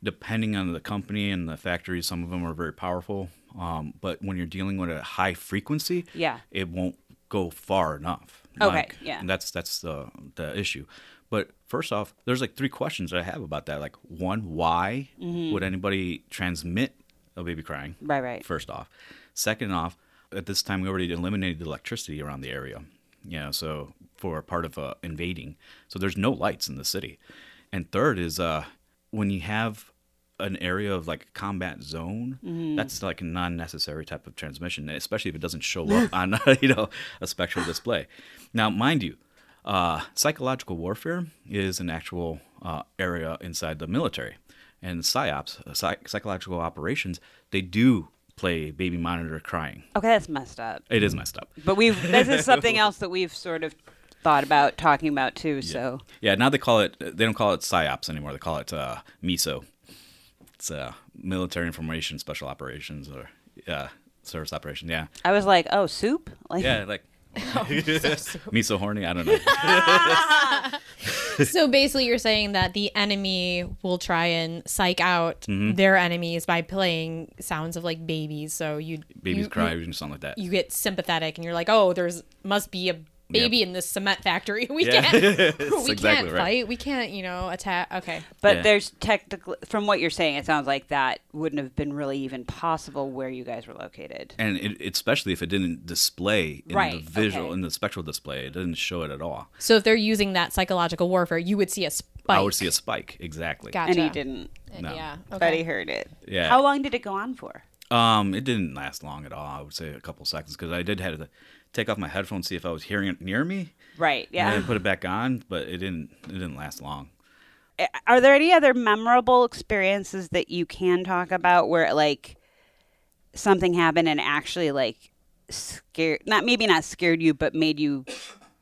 depending on the company and the factory, some of them are very powerful. Um, but when you're dealing with a high frequency, yeah. it won't go far enough. Okay, like, yeah. And that's that's the the issue. But first off, there's like three questions that I have about that. Like, one, why mm-hmm. would anybody transmit a baby crying? Right, right. First off. Second off, at this time, we already eliminated the electricity around the area, you know, so for part of uh, invading. So there's no lights in the city. And third is uh, when you have an area of like combat zone, mm-hmm. that's like a non-necessary type of transmission, especially if it doesn't show up on you know a spectral display. Now, mind you, uh, psychological warfare is an actual uh, area inside the military, and psyops, uh, psych- psychological operations, they do play baby monitor crying. Okay, that's messed up. It is messed up. But we've this is something else that we've sort of thought about talking about too. Yeah. So yeah, now they call it they don't call it psyops anymore. They call it uh, MISO. It's uh, military information, special operations, or uh, service operation. Yeah. I was like, oh, soup? Like, yeah, like, oh, me so horny? I don't know. So basically you're saying that the enemy will try and psych out mm-hmm. their enemies by playing sounds of like babies. So you Babies you, cry you, or something like that. You get sympathetic and you're like, oh, there's must be a baby yep. in this cement factory. We yeah. can't, we exactly can't right. fight. We can't, you know, attack. Okay. But yeah. there's technically, from what you're saying, it sounds like that wouldn't have been really even possible where you guys were located. And it, especially if it didn't display in right. the visual, okay. in the spectral display, it didn't show it at all. So if they're using that psychological warfare, you would see a spike. I would see a spike, exactly. Gotcha. And he didn't. No. Yeah. Okay. But he heard it. Yeah. How long did it go on for? Um, it didn't last long at all. I would say a couple seconds, because I did have to take off my headphones, see if I was hearing it near me. Right. Yeah. And then put it back on, but it didn't. It didn't last long. Are there any other memorable experiences that you can talk about where like something happened and actually like scared? Not maybe not scared you, but made you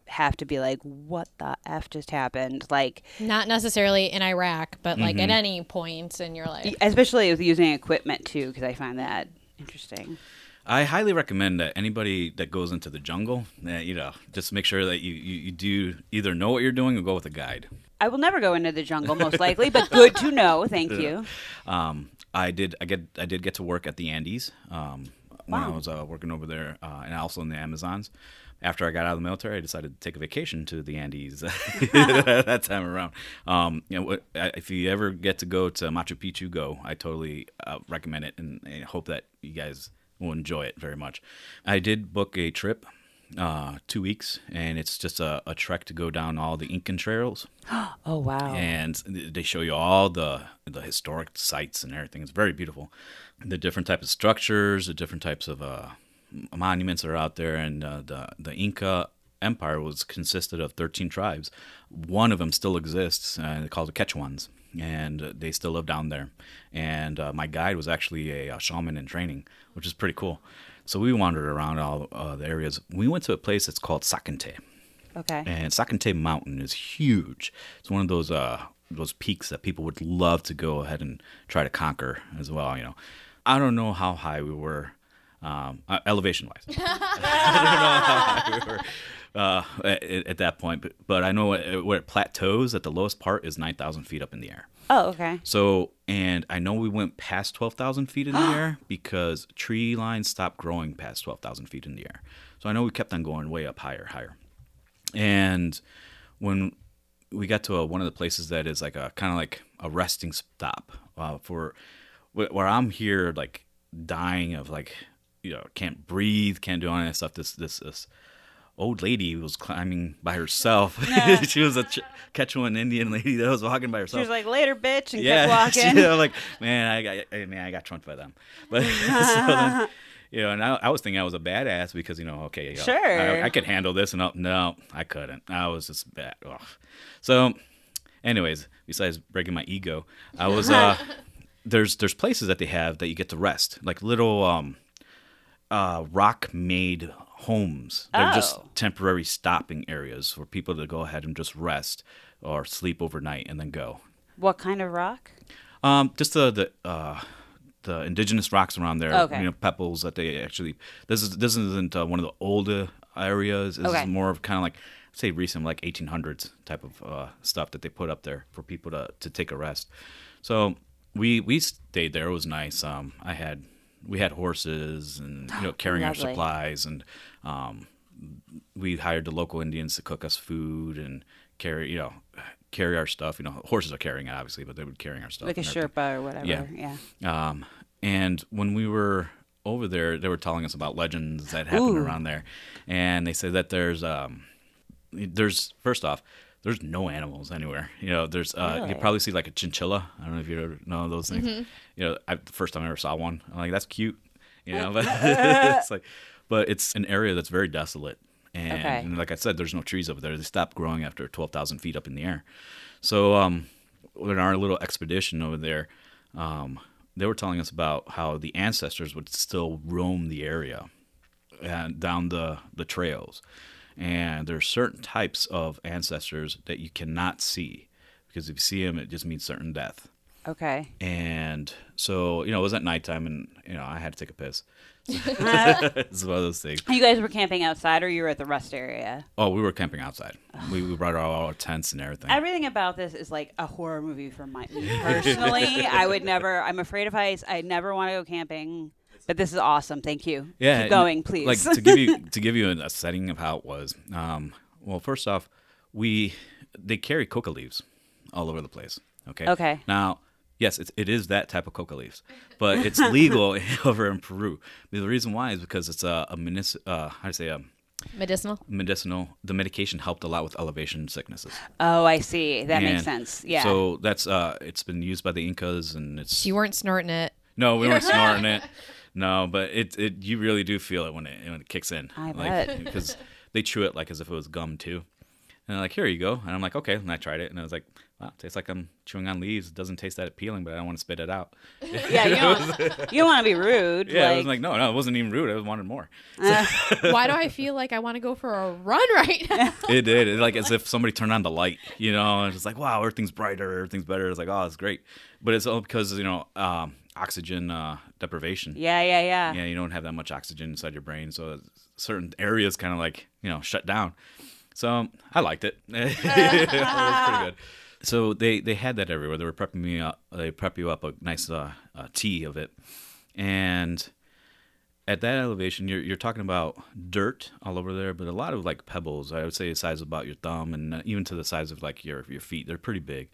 have to be like, what the F just happened? Like, not necessarily in Iraq, but like mm-hmm. at any point in your life. Especially with using equipment too, because I find that interesting. I highly recommend that anybody that goes into the jungle, that, you know, just make sure that you, you, you do either know what you're doing or go with a guide. I will never go into the jungle, most likely, but good to know. Thank you. Um, I did I get I did get to work at the Andes um, when wow. I was uh, working over there uh, and also in the Amazons. After I got out of the military, I decided to take a vacation to the Andes that time around. Um, you know, if you ever get to go to Machu Picchu, go. I totally uh, recommend it, and, and hope that you guys will enjoy it very much. I did book a trip, uh, two weeks, and it's just a, a trek to go down all the Incan trails. Oh, wow. And they show you all the, the historic sites and everything. It's very beautiful. The different types of structures, the different types of... Uh, monuments are out there, and uh, the the Inca Empire was consisted of thirteen tribes. One of them still exists, and uh, called the Quechuans, and uh, they still live down there. And uh, my guide was actually a, a shaman in training, which is pretty cool. So we wandered around all uh, the areas. We went to a place that's called Sakente. Okay. And Sakente Mountain is huge. It's one of those uh those peaks that people would love to go ahead and try to conquer as well. You know, I don't know how high we were. Um, uh, elevation-wise. I don't know how high we were uh, at, at that point, but, but I know where, where it plateaus at the lowest part is nine thousand feet up in the air. Oh, okay. So, and I know we went past twelve thousand feet in the air because tree lines stopped growing past twelve thousand feet in the air. So I know we kept on going way up higher, higher. And when we got to a, one of the places that is like a kind of like a resting stop uh, for where I'm here, like dying of like, you know, can't breathe, can't do all that stuff. This this this old lady was climbing by herself. Yeah. She was a Ch- Quechuan Indian lady that was walking by herself. She was like, "Later, bitch," and yeah, kept walking. Yeah, like, man, I got I, man, I got trumped by them. But so then, you know, and I, I was thinking I was a badass because you know, okay, you know, sure, I, I could handle this, and I'll, no, I couldn't. I was just bad. Ugh. So, anyways, besides breaking my ego, I was uh, there's there's places that they have that you get to rest, like little um. Uh, rock-made homes. They're oh. just temporary stopping areas for people to go ahead and just rest or sleep overnight and then go. What kind of rock? Um, just the the, uh, the indigenous rocks around there. Okay. You know, pebbles that they actually. This is this isn't uh, one of the older areas. This okay. is more of kind of like say recent, like eighteen hundreds type of uh, stuff that they put up there for people to to take a rest. So we we stayed there. It was nice. Um, I had. We had horses and, you know, carrying Lovely. Our supplies, and um, we hired the local Indians to cook us food and carry, you know, carry our stuff. You know, horses are carrying it, obviously, but they were carrying our stuff. Like a Sherpa or whatever, yeah. yeah. Um, and when we were over there, they were telling us about legends that happened Ooh. Around there. And they said that there's, um, there's first off, there's no animals anywhere. You know, there's uh, really? You probably see like a chinchilla. I don't know if you ever know those things. Mm-hmm. You know, I, the first time I ever saw one, I'm like, that's cute. You know, but it's like, but it's an area that's very desolate, and, okay. and like I said, there's no trees over there. They stopped growing after twelve thousand feet up in the air. So, um, in our little expedition over there, um, they were telling us about how the ancestors would still roam the area and down the the trails. And there are certain types of ancestors that you cannot see, because if you see them, it just means certain death. Okay. And so, you know, it was at nighttime, and, you know, I had to take a piss. It's one of those things. You guys were camping outside, or you were at the rest area? Oh, we were camping outside. we, we brought all our tents and everything. Everything about this is like a horror movie for my personally. I would never, I'm afraid of heights. I never want to go camping. But this is awesome. Thank you. Yeah, keep going, please. Like to give you to give you a setting of how it was. Um, well, first off, we they carry coca leaves all over the place. Okay. Okay. Now, yes, it's, it is that type of coca leaves, but it's legal over in Peru. The reason why is because it's a, a munici- uh, how do you say a medicinal. Medicinal. The medication helped a lot with elevation sicknesses. Oh, I see. That and makes sense. Yeah. So that's uh, it's been used by the Incas, and it's. You weren't snorting it. No, we weren't snorting it. No, but it it you really do feel it when it when it kicks in. I like, bet because they chew it like as if it was gum too. And they're like, here you go. And I'm like, okay. And I tried it, and I was like, wow, it tastes like I'm chewing on leaves. It doesn't taste that appealing, but I don't want to spit it out. Yeah, you don't, you don't want to be rude. Yeah, like... I was like, no, no, it wasn't even rude. I wanted more. Uh, why do I feel like I want to go for a run right now? It did. It's like as if somebody turned on the light, you know. And it's like, wow, everything's brighter, everything's better. It's like, oh, it's great. But it's all because, you know, um, oxygen uh, deprivation. Yeah, yeah, yeah. Yeah, you don't have that much oxygen inside your brain, so certain areas kind of like, you know, shut down. So I liked it. It was pretty good. So they, they had that everywhere. They were prepping me up. They prep you up a nice uh, uh, tea of it. And at that elevation, you're you're talking about dirt all over there, but a lot of like pebbles. I would say the size of about your thumb, and even to the size of like your your feet. They're pretty big.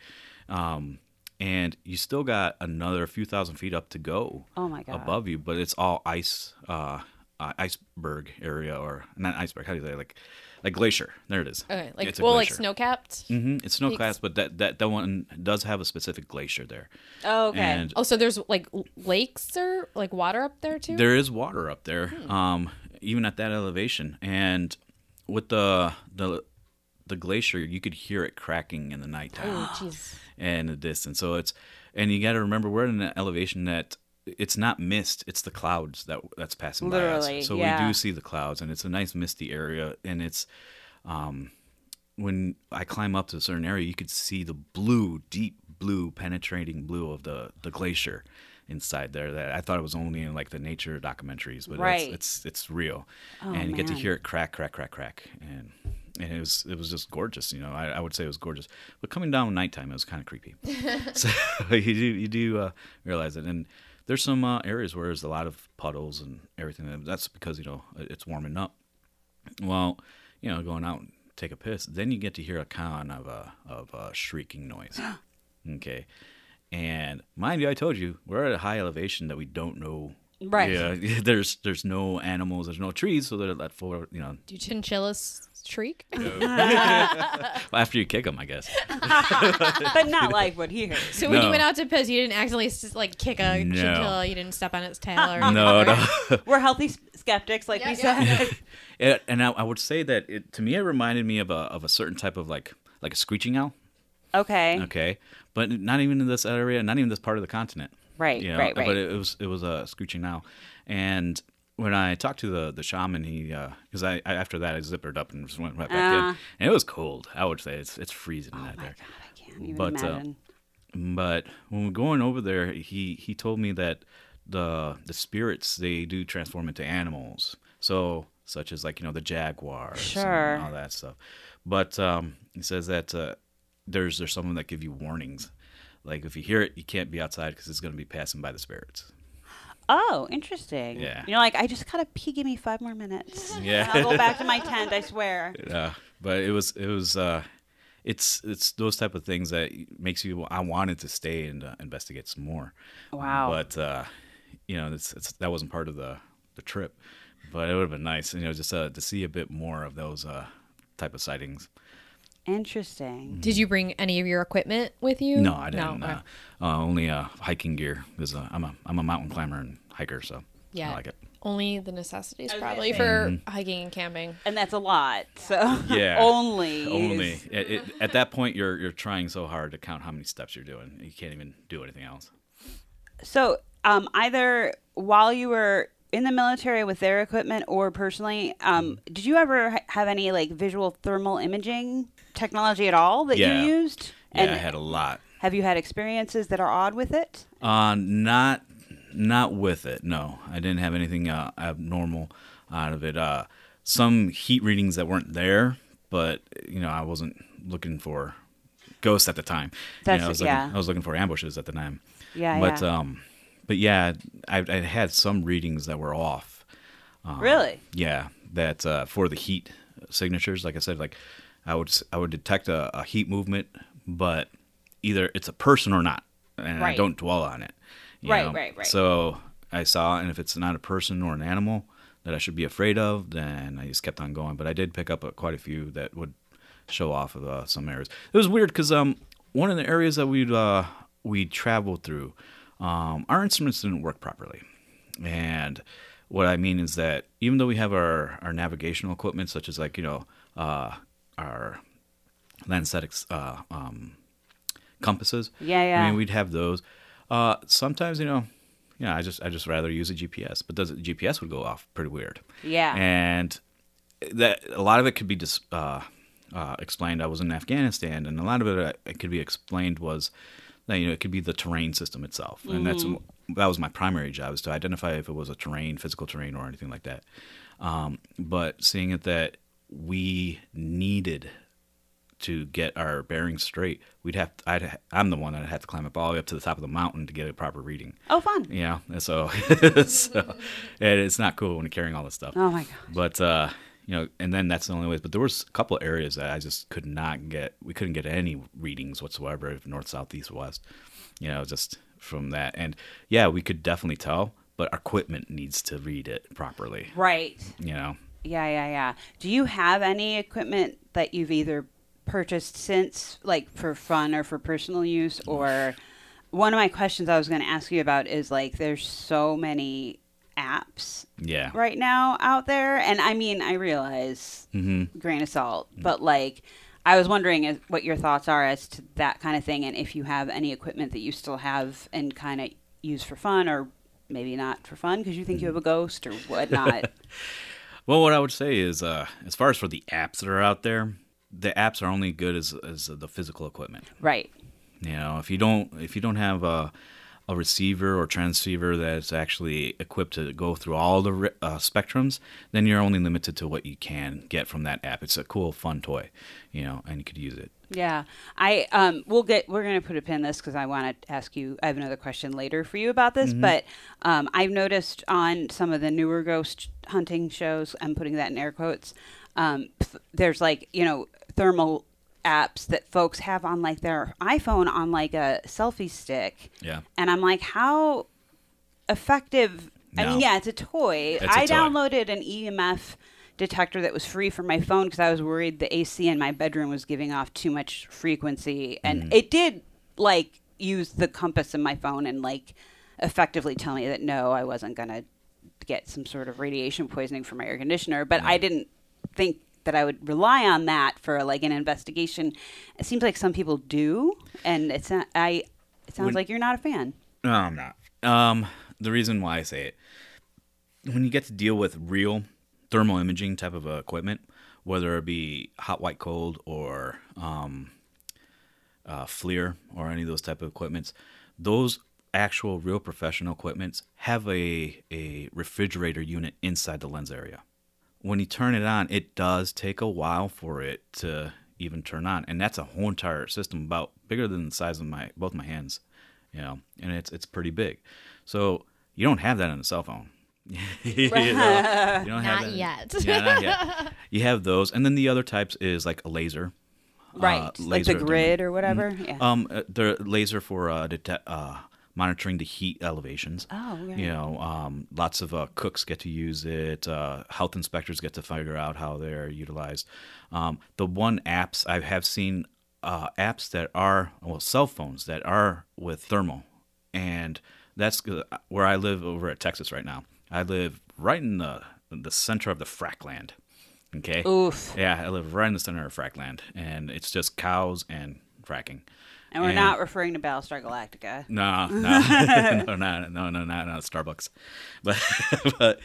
Um, and you still got another few thousand feet up to go. Oh my God. Above you, but it's all ice, uh, uh, iceberg area, or not iceberg. How do you say it? like? Like glacier, there it is. Okay, like it's well, glacier. Like snow capped. Mm-hmm. It's snow capped, but that, that that one does have a specific glacier there. Oh, okay. And oh, so there's like lakes or like water up there too. There is water up there, hmm. um, even at that elevation. And with the the the glacier, you could hear it cracking in the nighttime. Oh, jeez. And the distance. So it's and you got to remember we're in an elevation that. It's not mist; it's the clouds that that's passing Literally, by us. So yeah. we do see the clouds, and it's a nice misty area. And it's um, when I climb up to a certain area, you could see the blue, deep blue, penetrating blue of the, the glacier inside there. That I thought it was only in like the nature documentaries, but right. it's, it's it's real. Oh, and you man. get to hear it crack, crack, crack, crack, and and it was it was just gorgeous. You know, I, I would say it was gorgeous. But coming down nighttime, it was kind of creepy. So you do you do uh, realize it and. There's some uh, areas where there's a lot of puddles and everything. That's because, you know, it's warming up. Well, you know, going out and take a piss, then you get to hear a kind of a, of a shrieking noise. Okay. And mind you, I told you, we're at a high elevation that we don't know. Right. Yeah. There's there's no animals. There's no trees. So they're that for, you know. Do chinchillas shriek? No. Well, after you kick them, I guess. But not like what he heard. So when no. you went out to piss, you didn't accidentally like kick a no. chinchilla. You didn't step on its tail or no, no. We're healthy skeptics, like yeah, we yeah. said. Yeah. And I, I would say that it, to me, it reminded me of a of a certain type of like like a screeching owl. Okay. Okay. But not even in this area. Not even this part of the continent. Right, you know, right, right. But it was it was a screeching owl, and when I talked to the, the shaman, he because uh, I, I after that I zippered up and just went right back uh, in, and it was cold. I would say it's it's freezing oh out my there. God, I can't even but, imagine. Uh, but when we're going over there, he, he told me that the the spirits they do transform into animals, so such as like you know the jaguars, sure, and all that stuff. But um, he says that uh, there's there's some that give you warnings. Like, if you hear it, you can't be outside because it's going to be passing by the spirits. Oh, interesting. Yeah. You're like, I just got to pee. Give me five more minutes. Yeah. I'll go back to my tent, I swear. Yeah. But it was, it was, uh, it's, it's those type of things that makes you, I wanted to stay and uh, investigate some more. Wow. But, uh, you know, it's, it's, that wasn't part of the, the trip. But it would have been nice, you know, just uh, to see a bit more of those uh, type of sightings. Interesting. Did you bring any of your equipment with you? No, I didn't. No. Uh, uh, only uh, hiking gear because uh, I'm a I'm a mountain climber and hiker, so yeah, I like it. Only the necessities probably for mm-hmm. hiking and camping, and that's a lot. So yeah, only only is... it, it, at that point you're you're trying so hard to count how many steps you're doing, you can't even do anything else. So um, either while you were in the military with their equipment or personally, um, did you ever ha- have any like visual thermal imaging technology at all that yeah. you used? And yeah, I had a lot. Have you had experiences that are odd with it? Uh, not not with it, no. I didn't have anything uh, abnormal out of it. Uh, some heat readings that weren't there, but you know, I wasn't looking for ghosts at the time. That's, you know, I was looking, yeah. I was looking for ambushes at the time. Yeah, but, yeah. But um, but yeah, I, I had some readings that were off. Um, really? Yeah, that uh, for the heat signatures, like I said, like I would I would detect a, a heat movement, but either it's a person or not, and right. I don't dwell on it. You right, know? right, right. So I saw, and if it's not a person or an animal that I should be afraid of, then I just kept on going. But I did pick up a, quite a few that would show off of uh, some areas. It was weird because um, one of the areas that we uh, we traveled through, um, our instruments didn't work properly. And what I mean is that even though we have our, our navigational equipment, such as like, you know, uh, our Landsat uh, um, compasses. Yeah, yeah. I mean, we'd have those. Uh, sometimes, you know, Yeah, I just I just rather use a G P S, but does, G P S would go off pretty weird. Yeah, and that a lot of it could be dis, uh, uh, explained. I was in Afghanistan, and a lot of it it could be explained was that you know it could be the terrain system itself, mm-hmm. and that's that was my primary job is to identify if it was a terrain, physical terrain, or anything like that. Um, but seeing it that we needed to get our bearings straight, we'd have to, I'd, I'm the one that had to climb up all the way up to the top of the mountain to get a proper reading. Oh, fun. Yeah. You know? So, so and it's not cool when you're carrying all this stuff. Oh, my gosh. But, uh, you know, and then that's the only way. But there was a couple areas that I just could not get. We couldn't get any readings whatsoever, north, south, east, west, you know, just from that. And, yeah, we could definitely tell, but our equipment needs to read it properly. Right. You know. Yeah, yeah, yeah. Do you have any equipment that you've either purchased since, like for fun or for personal use? Or one of my questions I was going to ask you about is like there's so many apps yeah right now out there, and I mean I realize mm-hmm. grain of salt, mm-hmm. but like I was wondering what your thoughts are as to that kind of thing, and if you have any equipment that you still have and kind of use for fun or maybe not for fun because you think mm-hmm. you have a ghost or whatnot. Well, what I would say is uh as far as for the apps that are out there, the apps are only good as, as the physical equipment. Right. You know, if you don't if you don't have a, a receiver or transceiver that's actually equipped to go through all the uh, spectrums, then you're only limited to what you can get from that app. It's a cool, fun toy, you know, and you could use it. Yeah. I um we'll get we're going to put a pin in this because I want to ask you, I have another question later for you about this, mm-hmm. but um I've noticed on some of the newer ghost hunting shows, I'm putting that in air quotes, um there's like, you know, thermal apps that folks have on like their iPhone on like a selfie stick. Yeah. And I'm like, how effective? No. I mean, yeah, it's a toy. It's a I toy. downloaded an E M F detector that was free for my phone because I was worried the A C in my bedroom was giving off too much frequency. And mm-hmm. it did like use the compass in my phone and like effectively tell me that no, I wasn't going to get some sort of radiation poisoning from my air conditioner. But mm-hmm. I didn't think that I would rely on that for like an investigation. It seems like some people do, and it's not, I. It sounds when, like you're not a fan. No, I'm not. Um, the reason why I say it, when you get to deal with real thermal imaging type of uh, equipment, whether it be hot, white, cold, or um, uh, FLIR, or any of those type of equipments, those actual real professional equipments have a a refrigerator unit inside the lens area. When you turn it on, it does take a while for it to even turn on, and that's a whole entire system about bigger than the size of my both my hands, you know, and it's it's pretty big. So you don't have that on a cell phone. you know, you don't not have that yet. In, yeah, not yet. You have those, and then the other types is like a laser, right? Uh, laser, like the grid or whatever. Mm, yeah. Um, the laser for uh, detect uh. monitoring the heat elevations. Oh, yeah. You know, um, lots of uh, cooks get to use it. Uh, health inspectors get to figure out how they're utilized. Um, the one apps I have seen uh, apps that are, well, cell phones that are with thermal. And that's where I live over at Texas right now. I live right in the the center of the frack land. Okay? Oof. Yeah, I live right in the center of frack land. And it's just cows and fracking. And we're and, not referring to Battlestar Galactica. No, no, no, no, no, no, no, no, Starbucks. But, but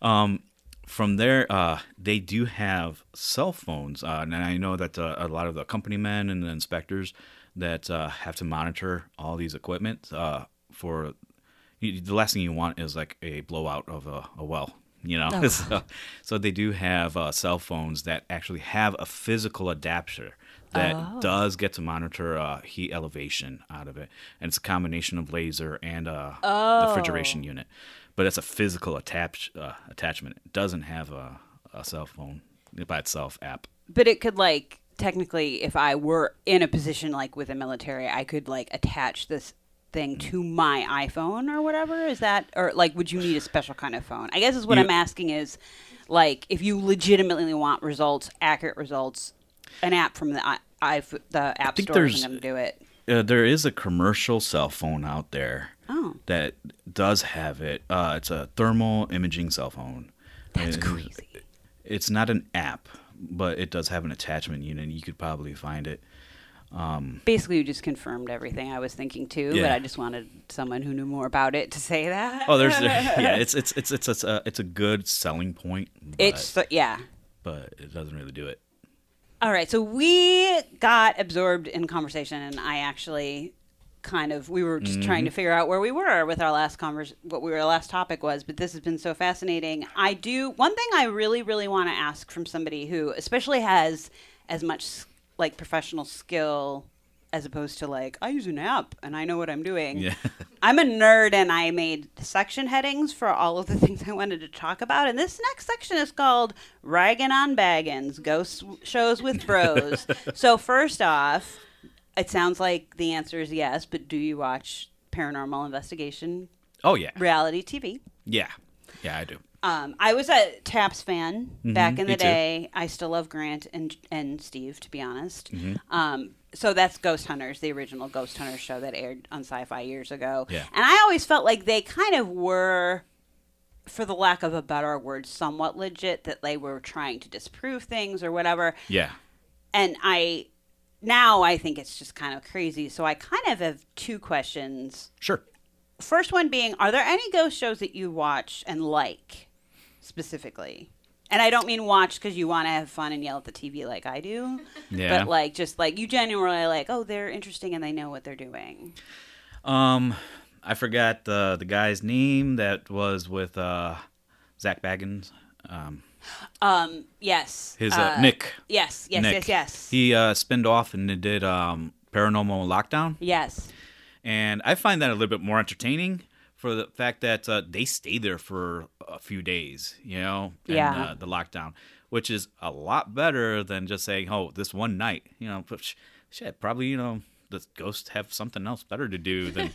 um, from there, uh, they do have cell phones. Uh, and I know that uh, a lot of the company men and the inspectors that uh, have to monitor all these equipment uh, for you, the last thing you want is like a blowout of a, a well, you know. Oh. So, so they do have uh, cell phones that actually have a physical adapter that oh. does get to monitor uh, heat elevation out of it. And it's a combination of laser and uh, oh. the refrigeration unit. But it's a physical attach, uh, attachment. It doesn't have a, a cell phone by itself app. But it could, like, technically, if I were in a position, like, with a military, I could, like, attach this thing to my iPhone or whatever? Is that, or, like, would you need a special kind of phone? I guess is what you, I'm asking is, like, if you legitimately want results, accurate results, an app from the, I, I, the app store is going to do it. Uh, there is a commercial cell phone out there oh. that does have it. Uh, it's a thermal imaging cell phone. That's it, crazy. It's not an app, but it does have an attachment unit. You could probably find it. Um, Basically, you just confirmed everything I was thinking too, yeah. but I just wanted someone who knew more about it to say that. Oh, there's yeah, it's it's it's it's it's a it's a good selling point. But, it's yeah, but it doesn't really do it. All right, so we got absorbed in conversation, and I actually kind of we were just mm-hmm. trying to figure out where we were with our last convers what we were, our last topic was. But this has been so fascinating. I do one thing I really really want to ask from somebody who especially has as much skill, like professional skill, as opposed to like I use an app and I know what I'm doing. Yeah. I'm a nerd and I made section headings for all of the things I wanted to talk about. And this next section is called Raggin' on Baggins, Ghost Shows with Bros. So first off, it sounds like the answer is yes, but do you watch paranormal investigation? Oh yeah. Reality T V? Yeah. Yeah, I do. Um, I was a TAPS fan mm-hmm, back in the day. Too. I still love Grant and and Steve, to be honest. Mm-hmm. Um, so that's Ghost Hunters, the original Ghost Hunters show that aired on Sci-Fi years ago. Yeah. And I always felt like they kind of were, for the lack of a better word, somewhat legit, that they were trying to disprove things or whatever. Yeah. And I now I think it's just kind of crazy. So I kind of have two questions. Sure. First one being, are there any ghost shows that you watch and like? Specifically, and I don't mean watch because you want to have fun and yell at the T V like I do, yeah. but like just like you genuinely like, oh, they're interesting and they know what they're doing. Um, I forgot the the guy's name that was with uh, Zak Bagans. Um, um, yes, his uh, uh, Nick. Yes, yes, Nick. yes, yes. He uh, spinned off and did um, Paranormal Lockdown. Yes, and I find that a little bit more entertaining. For the fact that uh, they stayed there for a few days, you know, and yeah. uh, the lockdown, which is a lot better than just saying, oh, this one night, you know, shit, probably, you know, the ghosts have something else better to do than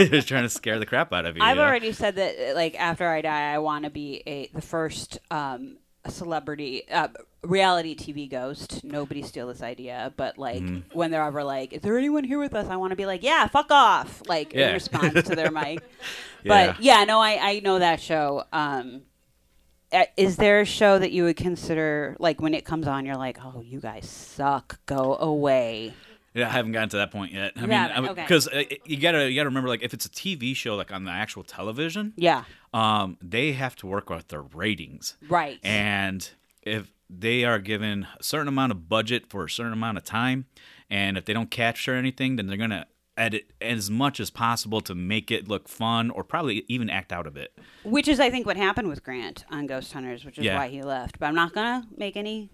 just trying to scare the crap out of you. I've you already know? said that, like, after I die, I want to be a the first um, celebrity, uh, reality T V ghost. Nobody steal this idea, but like mm. when they're ever like, is there anyone here with us? I want to be like, yeah, fuck off, like yeah. in response to their mic. yeah. But yeah, no, I, I know that show. Um, is there a show that you would consider, like when it comes on, you're like, oh, you guys suck, go away? Yeah, I haven't gotten to that point yet. I yeah, mean, because okay. you gotta you gotta remember, like if it's a T V show, like on the actual television, yeah, um, they have to work with their ratings, right? And if they are given a certain amount of budget for a certain amount of time, and if they don't capture anything, then they're going to edit as much as possible to make it look fun or probably even act out of it. Which is, I think, what happened with Grant on Ghost Hunters, which is yeah. why he left. But I'm not going to make any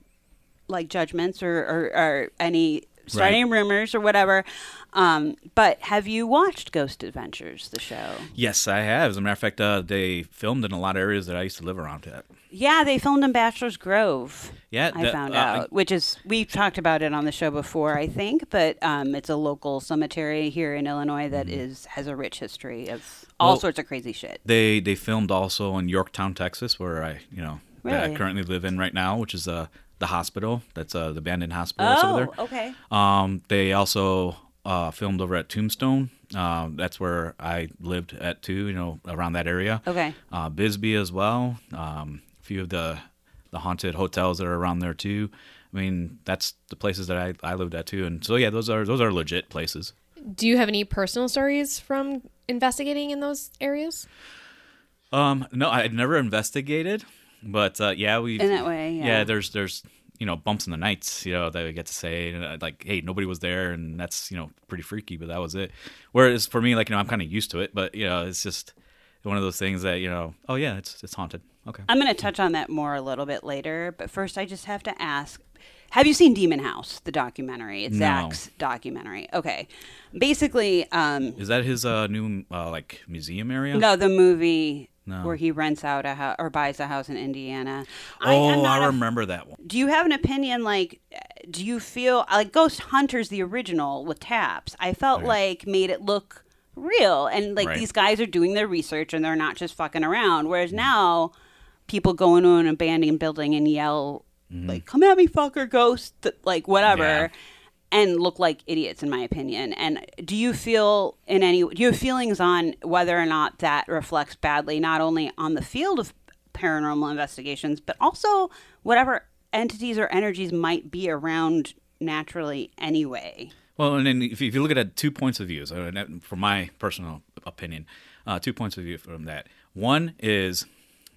like judgments or, or, or any starting right. rumors or whatever. Um, but have you watched Ghost Adventures, the show? Yes, I have. As a matter of fact, uh, they filmed in a lot of areas that I used to live around at. Yeah, they filmed in Bachelor's Grove. Yeah, I the, found uh, out, which is we've talked about it on the show before, I think, but um, it's a local cemetery here in Illinois that mm-hmm. is has a rich history of all well, sorts of crazy shit. They they filmed also in Yorktown, Texas, where I you know really? that I currently live in right now, which is uh, the hospital that's uh, the abandoned hospital oh, over there. Okay. Um, they also uh, filmed over at Tombstone. Uh, that's where I lived at too, you know, around that area. Okay. Uh, Bisbee as well. Um, few of the the haunted hotels that are around there too. I mean, that's the places that I, I lived at too. And so yeah, those are those are legit places. Do you have any personal stories from investigating in those areas? Um, no, I'd never investigated, but uh, yeah, we in that way. Yeah. yeah, there's there's you know bumps in the nights, you know, that we get to say like, hey, nobody was there, and that's you know pretty freaky, but that was it. Whereas for me, like you know, I'm kind of used to it, but you know, it's just one of those things that you know, oh yeah, it's it's haunted. Okay. I'm going to touch on that more a little bit later, but first I just have to ask, have you seen Demon House, the documentary? It's no. Zak's documentary. Okay. Basically... Um, Is that his uh, new uh, like museum area? No, the movie no. where he rents out a house or buys a house in Indiana. Oh, I, I remember a, that one. Do you have an opinion, like... Do you feel like Ghost Hunters, the original with TAPS, I felt right. like made it look real and like right. these guys are doing their research and they're not just fucking around. Whereas mm-hmm. now people go into an abandoned building and yell mm-hmm. like, come at me, fucker, ghost, like whatever, yeah. and look like idiots, in my opinion. And do you feel in any, do you have feelings on whether or not that reflects badly, not only on the field of paranormal investigations, but also whatever entities or energies might be around naturally anyway? Well, and then if you look at it, two points of views, from my personal opinion, uh, two points of view from that. One is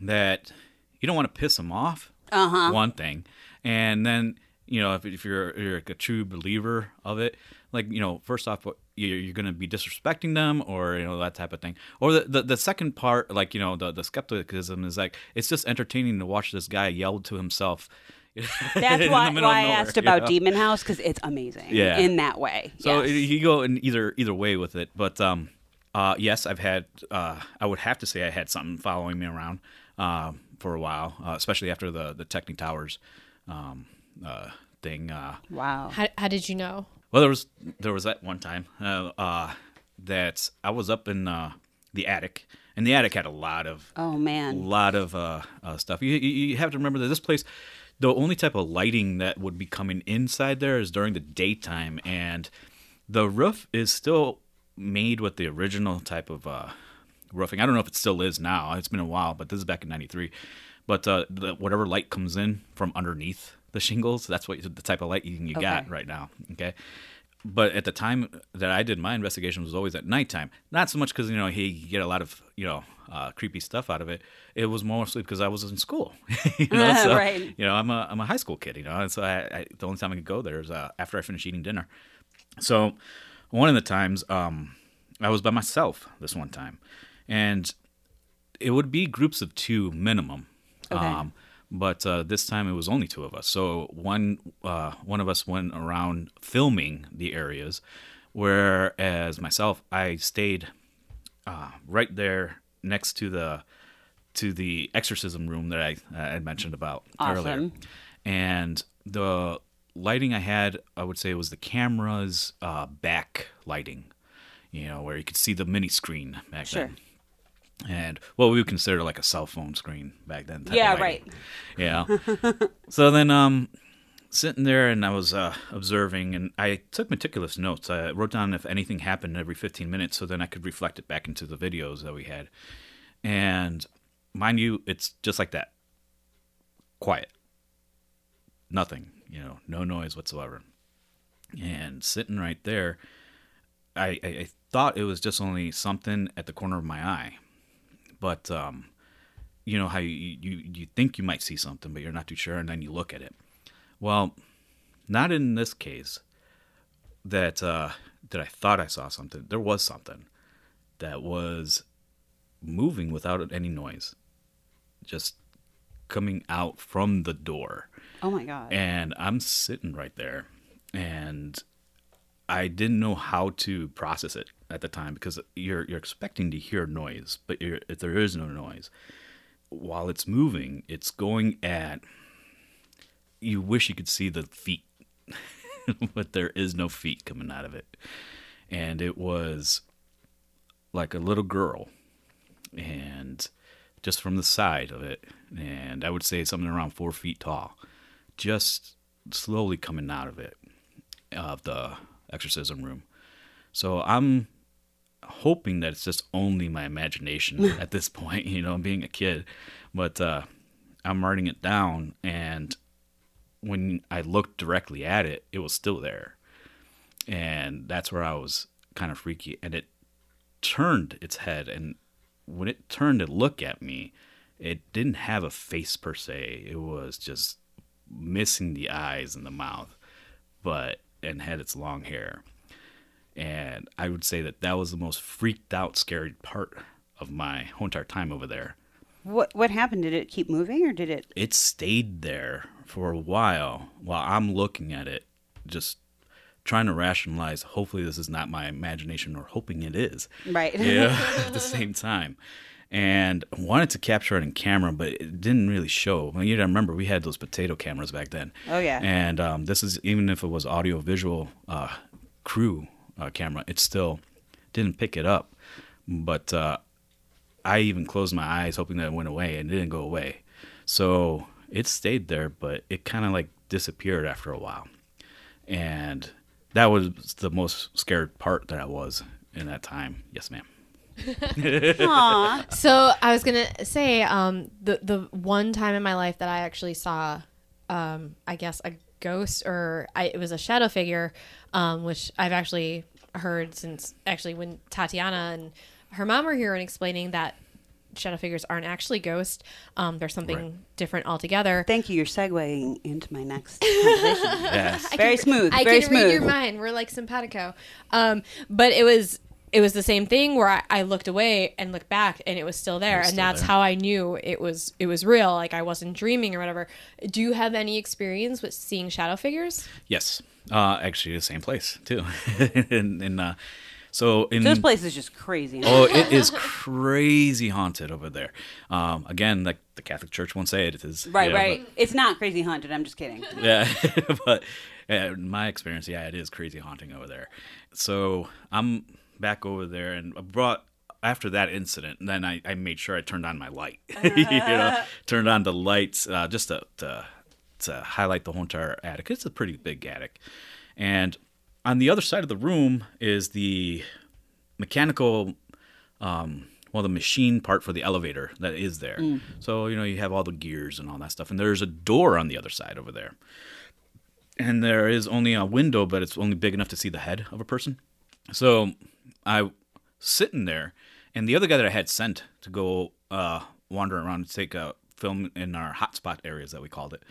that you don't want to piss them off, uh-huh. one thing. And then, you know, if, if you're, you're like a true believer of it, like, you know, first off, you're going to be disrespecting them or, you know, that type of thing. Or the, the, the second part, like, you know, the, the skepticism is like, it's just entertaining to watch this guy yell to himself. That's why, why I nowhere, asked about you know? Demon House, because it's amazing yeah. in that way. So yes. you go in either either way with it. But um, uh, yes, I've had, uh, I would have to say I had something following me around uh, for a while, uh, especially after the, the Techny Towers um, uh, thing. Uh, wow. How, how did you know? Well, there was there was that one time uh, uh, that I was up in uh, the attic. And the attic had a lot of, oh, man. lot of uh, uh, stuff. You, you have to remember that this place... The only type of lighting that would be coming inside there is during the daytime, and the roof is still made with the original type of uh, roofing. I don't know if it still is now. It's been a while, but this is back in ninety-three. But uh, the, whatever light comes in from underneath the shingles, that's what the type of light you, you okay. got right now. Okay. But at the time that I did my investigation was always at nighttime. Not so much because, you know, he get a lot of, you know, uh, creepy stuff out of it. It was mostly because I was in school. you know, so, right. You know, I'm a I'm a high school kid, you know, and so I, I, the only time I could go there is uh, after I finished eating dinner. So one of the times um, I was by myself this one time. And it would be groups of two minimum. Okay. Um, but uh, this time it was only two of us. So one uh, one of us went around filming the areas, whereas myself, I stayed uh, right there next to the to the exorcism room that I uh, had mentioned about awesome. earlier. And the lighting I had, I would say, was the camera's uh, back lighting, you know, where you could see the mini screen back sure. then. And what we would consider like a cell phone screen back then. Yeah, right. Yeah. So then um, sitting there and I was uh, observing and I took meticulous notes. I wrote down if anything happened every fifteen minutes so then I could reflect it back into the videos that we had. And mind you, it's just like that. Quiet. Nothing, you know, no noise whatsoever. And sitting right there, I, I, I thought it was just only something at the corner of my eye. But, um, you know, how you, you, you think you might see something, but you're not too sure, and then you look at it. Well, not in this case that uh, that I thought I saw something. There was something that was moving without any noise, just coming out from the door. Oh, my God. And I'm sitting right there, and I didn't know how to process it at the time because you're you're expecting to hear noise, but you're, if there is no noise, while it's moving, it's going at, you wish you could see the feet, but there is no feet coming out of it. And it was like a little girl, and just from the side of it, and I would say something around four feet tall, just slowly coming out of it, of the exorcism room. So I'm hoping that it's just only my imagination at this point, you know, being a kid. But uh, I'm writing it down, and when I looked directly at it, it was still there. And that's where I was kind of freaky. And it turned its head, and when it turned to look at me, it didn't have a face per se. It was just missing the eyes and the mouth. But... and had its long hair. And I would say that that was the most freaked out, scared part of my whole entire time over there. What what happened? Did it keep moving or did it? It stayed there for a while while I'm looking at it, just trying to rationalize. Hopefully this is not my imagination, or hoping it is. Right. Yeah. At the same time. And wanted to capture it in camera, but it didn't really show. I mean, you gotta remember, we had those potato cameras back then. Oh, yeah. And um, this is, even if it was audio-visual uh, crew uh, camera, it still didn't pick it up. But uh, I even closed my eyes hoping that it went away, and it didn't go away. So it stayed there, but it kind of like disappeared after a while. And that was the most scared part that I was in that time. Yes, ma'am. So I was gonna say um the the one time in my life that I actually saw um I guess a ghost, or I, it was a shadow figure, um which I've actually heard since, actually, when Tatiana and her mom were here and explaining that shadow figures aren't actually ghosts, um they're something right. different altogether. Thank you, you're segueing into my next conversation. Yes. Very can, smooth I very can smooth. Read your mind, we're like simpatico. Um but it was It was the same thing where I, I looked away and looked back, and it was still there, was still and that's there. How I knew it was it was real. Like I wasn't dreaming or whatever. Do you have any experience with seeing shadow figures? Yes, uh, actually, the same place too. and and uh, so in, this place is just crazy. Oh, it is crazy haunted over there. Um, again, like the Catholic Church won't say it. It is right, yeah, right. But, it's not crazy haunted. I'm just kidding. Yeah, but yeah, in my experience, yeah, it is crazy haunting over there. So I'm. Back over there, and brought after that incident, and then I, I made sure I turned on my light. you know, turned on the lights uh, just to, to to highlight the whole entire attic. It's a pretty big attic, and on the other side of the room is the mechanical, um, well, the machine part for the elevator that is there. Mm. So you know you have all the gears and all that stuff, and there's a door on the other side over there, and there is only a window, but it's only big enough to see the head of a person. So. I sitting there, and the other guy that I had sent to go uh, wander around and take a film in our hotspot areas that we called it,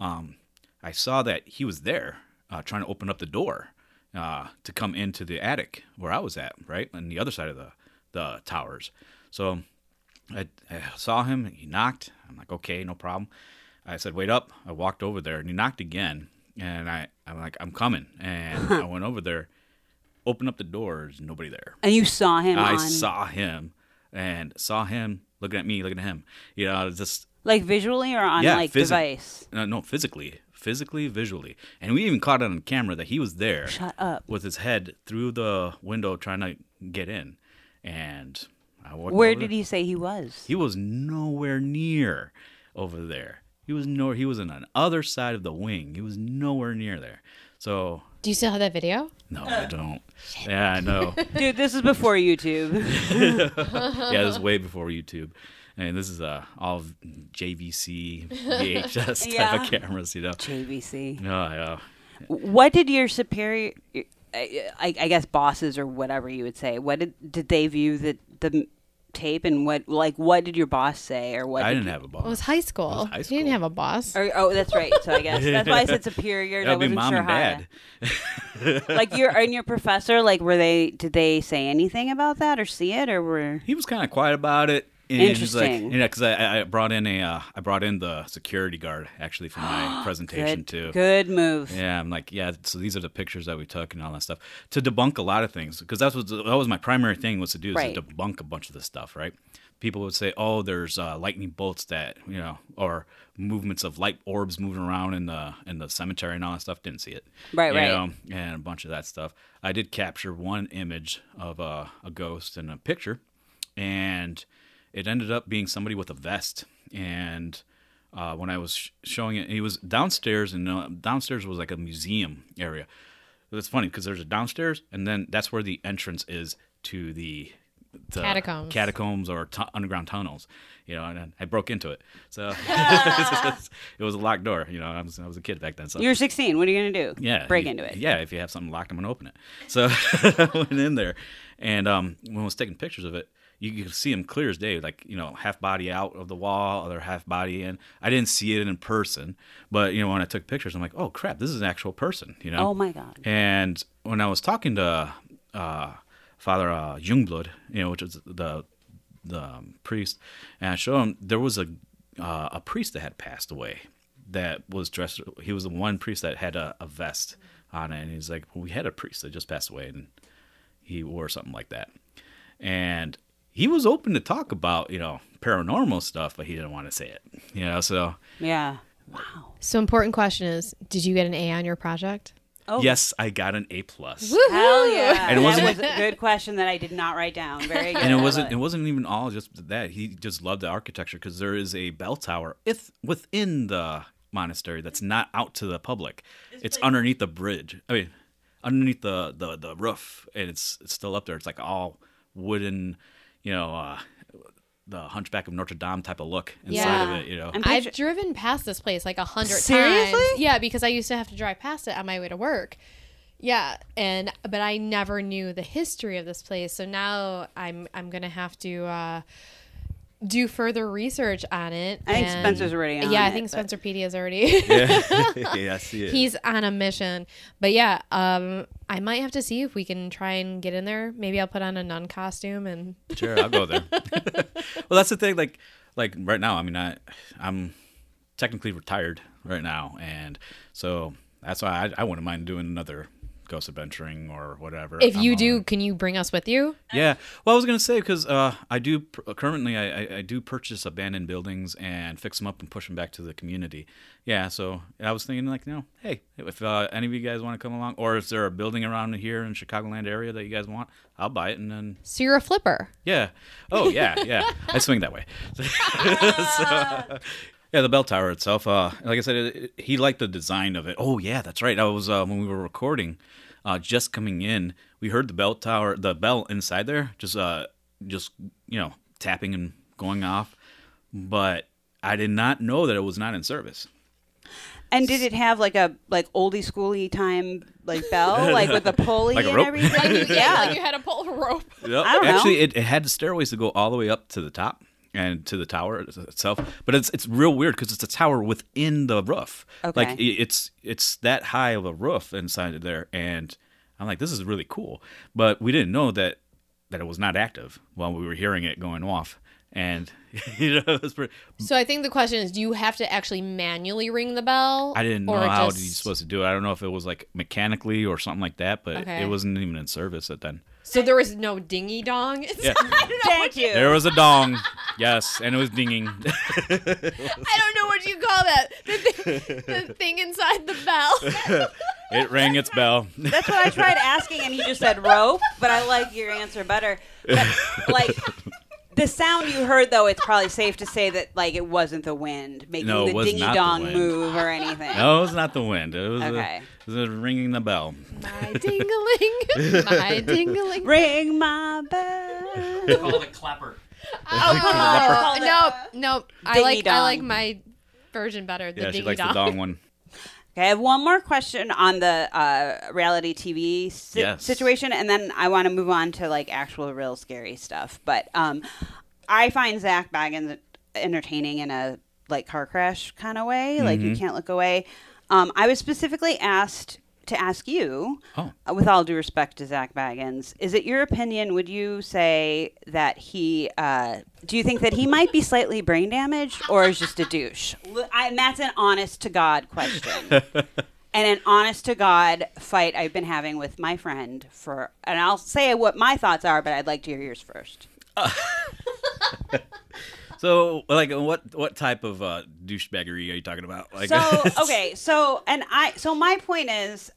um, I saw that he was there uh, trying to open up the door uh, to come into the attic where I was at, right, on the other side of the, the towers. So I, I saw him, and he knocked. I'm like, okay, no problem. I said, wait up. I walked over there, and he knocked again, and I, I'm like, I'm coming. And I went over there. Open up the doors, nobody there. And you saw him. I on... saw him, and saw him looking at me, looking at him. You know, just like visually or on yeah, like phys- device. No, no, physically, physically, visually, and we even caught it on camera that he was there. Shut up. With his head through the window, trying to get in, and I walked. Where did he say he was? He was nowhere near over there. He was no. He was on the other side of the wing. He was nowhere near there. So. Do you still have that video? No, I don't. Yeah, I know. Dude, this is before YouTube. Yeah, this is way before YouTube. I mean, this is uh, all J V C, V H S type yeah. of cameras, you know. J V C. No, oh, yeah. What did your superior, I, I guess bosses or whatever you would say, what did did they view the, the tape, and what like what did your boss say, or what? I didn't you, have a boss. It was high school. It was high school. You didn't have a boss. Or, oh, that's right. So I guess that's why I said superior. That would be mom sure and dad. To... like your and your professor. Like, were they? Did they say anything about that, or see it, or were? He was kind of quiet about it. And interesting. Like, you know, because I, I brought in a uh, I brought in the security guard actually for my presentation good, too. Good move. Yeah, I'm like, yeah. So these are the pictures that we took and all that stuff to debunk a lot of things, because that's what that was my primary thing was to do is right. to debunk a bunch of this stuff. Right? People would say, oh, there's uh, lightning bolts that you know, or movements of light orbs moving around in the in the cemetery and all that stuff. Didn't see it. Right. You right. know? And a bunch of that stuff. I did capture one image of uh, a ghost in a picture, and. It ended up being somebody with a vest, and uh, when I was sh- showing it, he was downstairs, and uh, downstairs was like a museum area. It's funny because there's a downstairs, and then that's where the entrance is to the, the catacombs, catacombs or t- underground tunnels. You know, and I broke into it, so it was a locked door. You know, I was I was a kid back then. So you were sixteen. What are you gonna do? Yeah, break you, into it. Yeah, if you have something locked, I'm gonna open it. So I went in there, and um, when I was taking pictures of it. You could see him clear as day, like, you know, half body out of the wall, other half body in. I didn't see it in person, but, you know, when I took pictures, I'm like, oh, crap, this is an actual person, you know? Oh, my God. And when I was talking to uh, Father uh, Jungblud, you know, which is the um, priest, and I showed him there was a uh, a priest that had passed away that was dressed. He was the one priest that had a, a vest on it, and he's like, well, "We had a priest that just passed away, and he wore something like that." And he was open to talk about, you know, paranormal stuff, but he didn't want to say it, you know. So yeah, wow. So important question is, did you get an A on your project? Oh. Yes, I got an A plus. Hell yeah! And it wasn't, that was a good question that I did not write down. Very good. And it wasn't. It wasn't even all just that. He just loved the architecture because there is a bell tower if within the monastery that's not out to the public. It's, it's like, underneath the bridge. I mean, underneath the, the, the roof, and it's it's still up there. It's like all wooden, you know. Uh, the Hunchback of Notre Dame type of look inside yeah. of it, you know. I've picture- driven past this place like a hundred times. Seriously? Yeah, because I used to have to drive past it on my way to work. Yeah, and but I never knew the history of this place, so now I'm I'm gonna have to uh, do further research on it. I think and, Spencer's already on Yeah, it, I think but... Spencerpedia is already. yeah. yeah, I see it. He's on a mission, but yeah, um, I might have to see if we can try and get in there. Maybe I'll put on a nun costume and. Sure, I'll go there. Well, that's the thing. Like, like right now, I mean, I, I'm technically retired right now, and so that's why I, I wouldn't mind doing another ghost adventuring or whatever. If you I'm do, on. Can you bring us with you? Yeah. Well, I was gonna say because uh, I do currently I, I, I do purchase abandoned buildings and fix them up and push them back to the community. Yeah. So I was thinking like, you know, hey, if uh, any of you guys want to come along, or if there a building around here in Chicagoland area that you guys want, I'll buy it and then. So you're a flipper. Yeah. Oh yeah, yeah. I swing that way. so, uh, Yeah, the bell tower itself. Uh, like I said, it, it, he liked the design of it. Oh yeah, that's right. I was uh, when we were recording, uh, just coming in, we heard the bell tower, the bell inside there, just uh, just you know, tapping and going off. But I did not know that it was not in service. And did it have like a like oldie schooly time like bell like with a pulley like a rope? And everything? Like you, yeah, yeah, like you had a pull rope. Yep. I don't Actually, know. It, it had the stairways to go all the way up to the top. And to the tower itself, but it's it's real weird because it's a tower within the roof. Okay. Like it's it's that high of a roof inside of there, and I'm like, this is really cool. But we didn't know that that it was not active while we were hearing it going off, and you know. It was pretty... So I think the question is, do you have to actually manually ring the bell? I didn't know how just... you're supposed to do it. I don't know if it was like mechanically or something like that, but okay. It wasn't even in service at then. So there was no dingy dong inside? Yeah. Thank you. There was a dong, yes, and it was dinging. I don't know what you call that. The thing, the thing inside the bell. It rang its bell. That's what I tried asking, and he just said rope, but I like your answer better. But, like... The sound you heard, though, it's probably safe to say that like it wasn't the wind making no, the ding-a-dong move or anything. No, it was not the wind. It was, okay. a, it was a ringing the bell. My ding-a-ling, my ding-a-ling, ring my bell. They call it a clapper. Oh, no, no, no. I like I like my version better. The yeah, she likes dong. The dong one. Okay, I have one more question on the uh, reality T V si- yes. situation, and then I want to move on to like actual real scary stuff. But um, I find Zak Bagans entertaining in a like car crash kind of way. Mm-hmm. Like you can't look away. Um, I was specifically asked to ask you, oh. uh, with all due respect to Zak Bagans, is it your opinion, would you say that he, uh, do you think that he might be slightly brain damaged or is just a douche? I, and that's an honest-to-God question. And an honest-to-God fight I've been having with my friend for, and I'll say what my thoughts are, but I'd like to hear yours first. Uh, so, like, what what type of uh, douchebaggery are you talking about? Like, so, okay, so, and I, so my point is,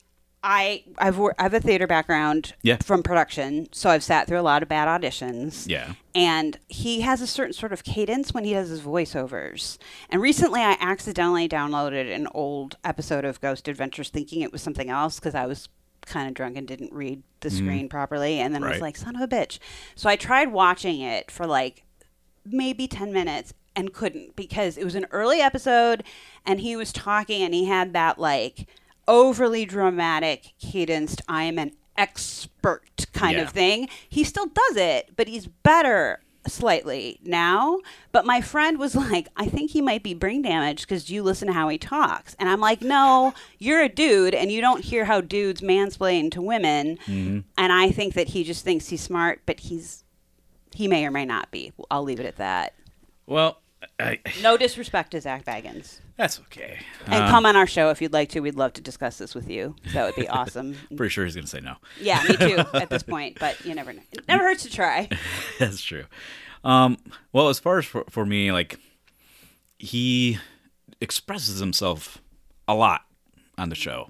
I I've I have a theater background yeah. from production, so I've sat through a lot of bad auditions. Yeah. And he has a certain sort of cadence when he does his voiceovers. And recently I accidentally downloaded an old episode of Ghost Adventures thinking it was something else because I was kind of drunk and didn't read the screen mm. properly and then right. was like, son of a bitch. So I tried watching it for like maybe ten minutes and couldn't because it was an early episode and he was talking and he had that like overly dramatic cadenced I am an expert kind yeah. of thing. He still does it, but he's better slightly now. But my friend was like, I think he might be brain damaged because you listen to how he talks. And I'm like, no, you're a dude and you don't hear how dudes mansplain to women. Mm-hmm. And I think that he just thinks he's smart, but he's He may or may not be. I'll leave it at that. Well, I, no disrespect to Zak Bagans. That's okay. And um, come on our show if you'd like to. We'd love to discuss this with you. That would be awesome. Pretty sure he's going to say no. Yeah, me too at this point. But you never know. It never hurts to try. That's true. Um, well, as far as for, for me, like, he expresses himself a lot on the show.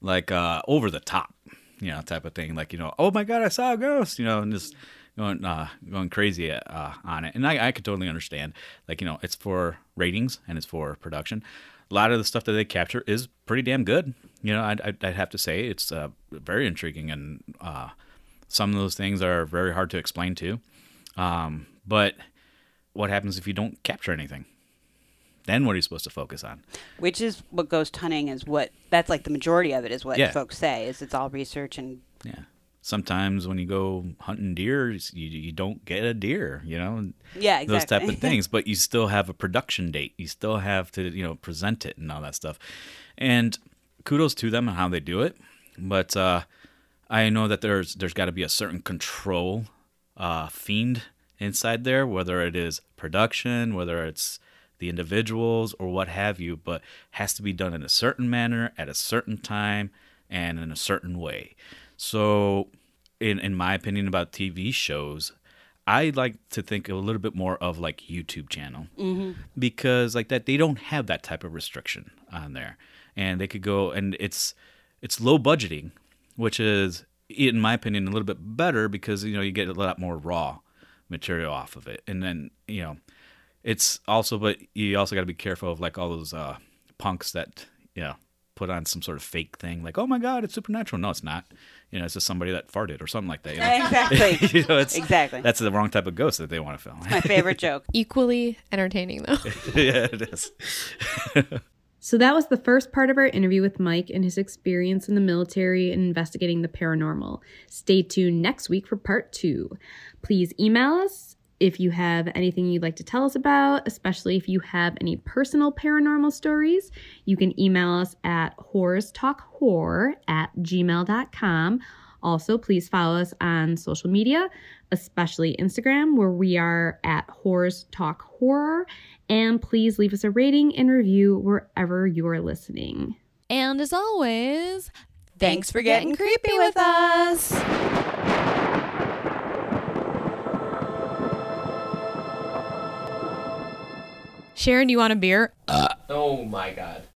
Like, uh, over the top, you know, type of thing. Like, you know, oh my God, I saw a ghost, you know, and just... Going, uh, going crazy uh, on it. And I, I could totally understand. Like, you know, it's for ratings and it's for production. A lot of the stuff that they capture is pretty damn good. You know, I'd, I'd, I'd have to say it's uh, very intriguing. And uh, some of those things are very hard to explain too. Um, but what happens if you don't capture anything? Then what are you supposed to focus on? Which is what ghost hunting is what, that's like the majority of it is what yeah. folks say is it's all research and... yeah. Sometimes when you go hunting deer, you, you don't get a deer, you know? Yeah, exactly. Those type of things. But you still have a production date. You still have to, you know, present it and all that stuff. And kudos to them on how they do it. But uh, I know that there's there's got to be a certain control uh, fiend inside there, whether it is production, whether it's the individuals or what have you. But it has to be done in a certain manner, at a certain time, and in a certain way. So, in, in my opinion about T V shows, I like to think a little bit more of like YouTube channel mm-hmm. because like that they don't have that type of restriction on there, and they could go and it's it's low budgeting, which is in my opinion a little bit better because you know you get a lot more raw material off of it, and then you know it's also but you also got to be careful of like all those uh, punks that you know. Put on some sort of fake thing like, oh my God, it's supernatural. No, it's not. You know, it's just somebody that farted or something like that. You know? Exactly. you know, it's, exactly. That's the wrong type of ghost that they want to film. It's my favorite joke. Equally entertaining, though. Yeah, it is. So that was the first part of our interview with Mike and his experience in the military and investigating the paranormal. Stay tuned next week for part two. Please email us if you have anything you'd like to tell us about, especially if you have any personal paranormal stories. You can email us at horrors talk horror at gmail dot com. Also, please follow us on social media, especially Instagram, where we are at horrors talk horror. And please leave us a rating and review wherever you're listening. And as always, thanks for getting creepy with us. Sharon, do you want a beer? Uh, oh my God.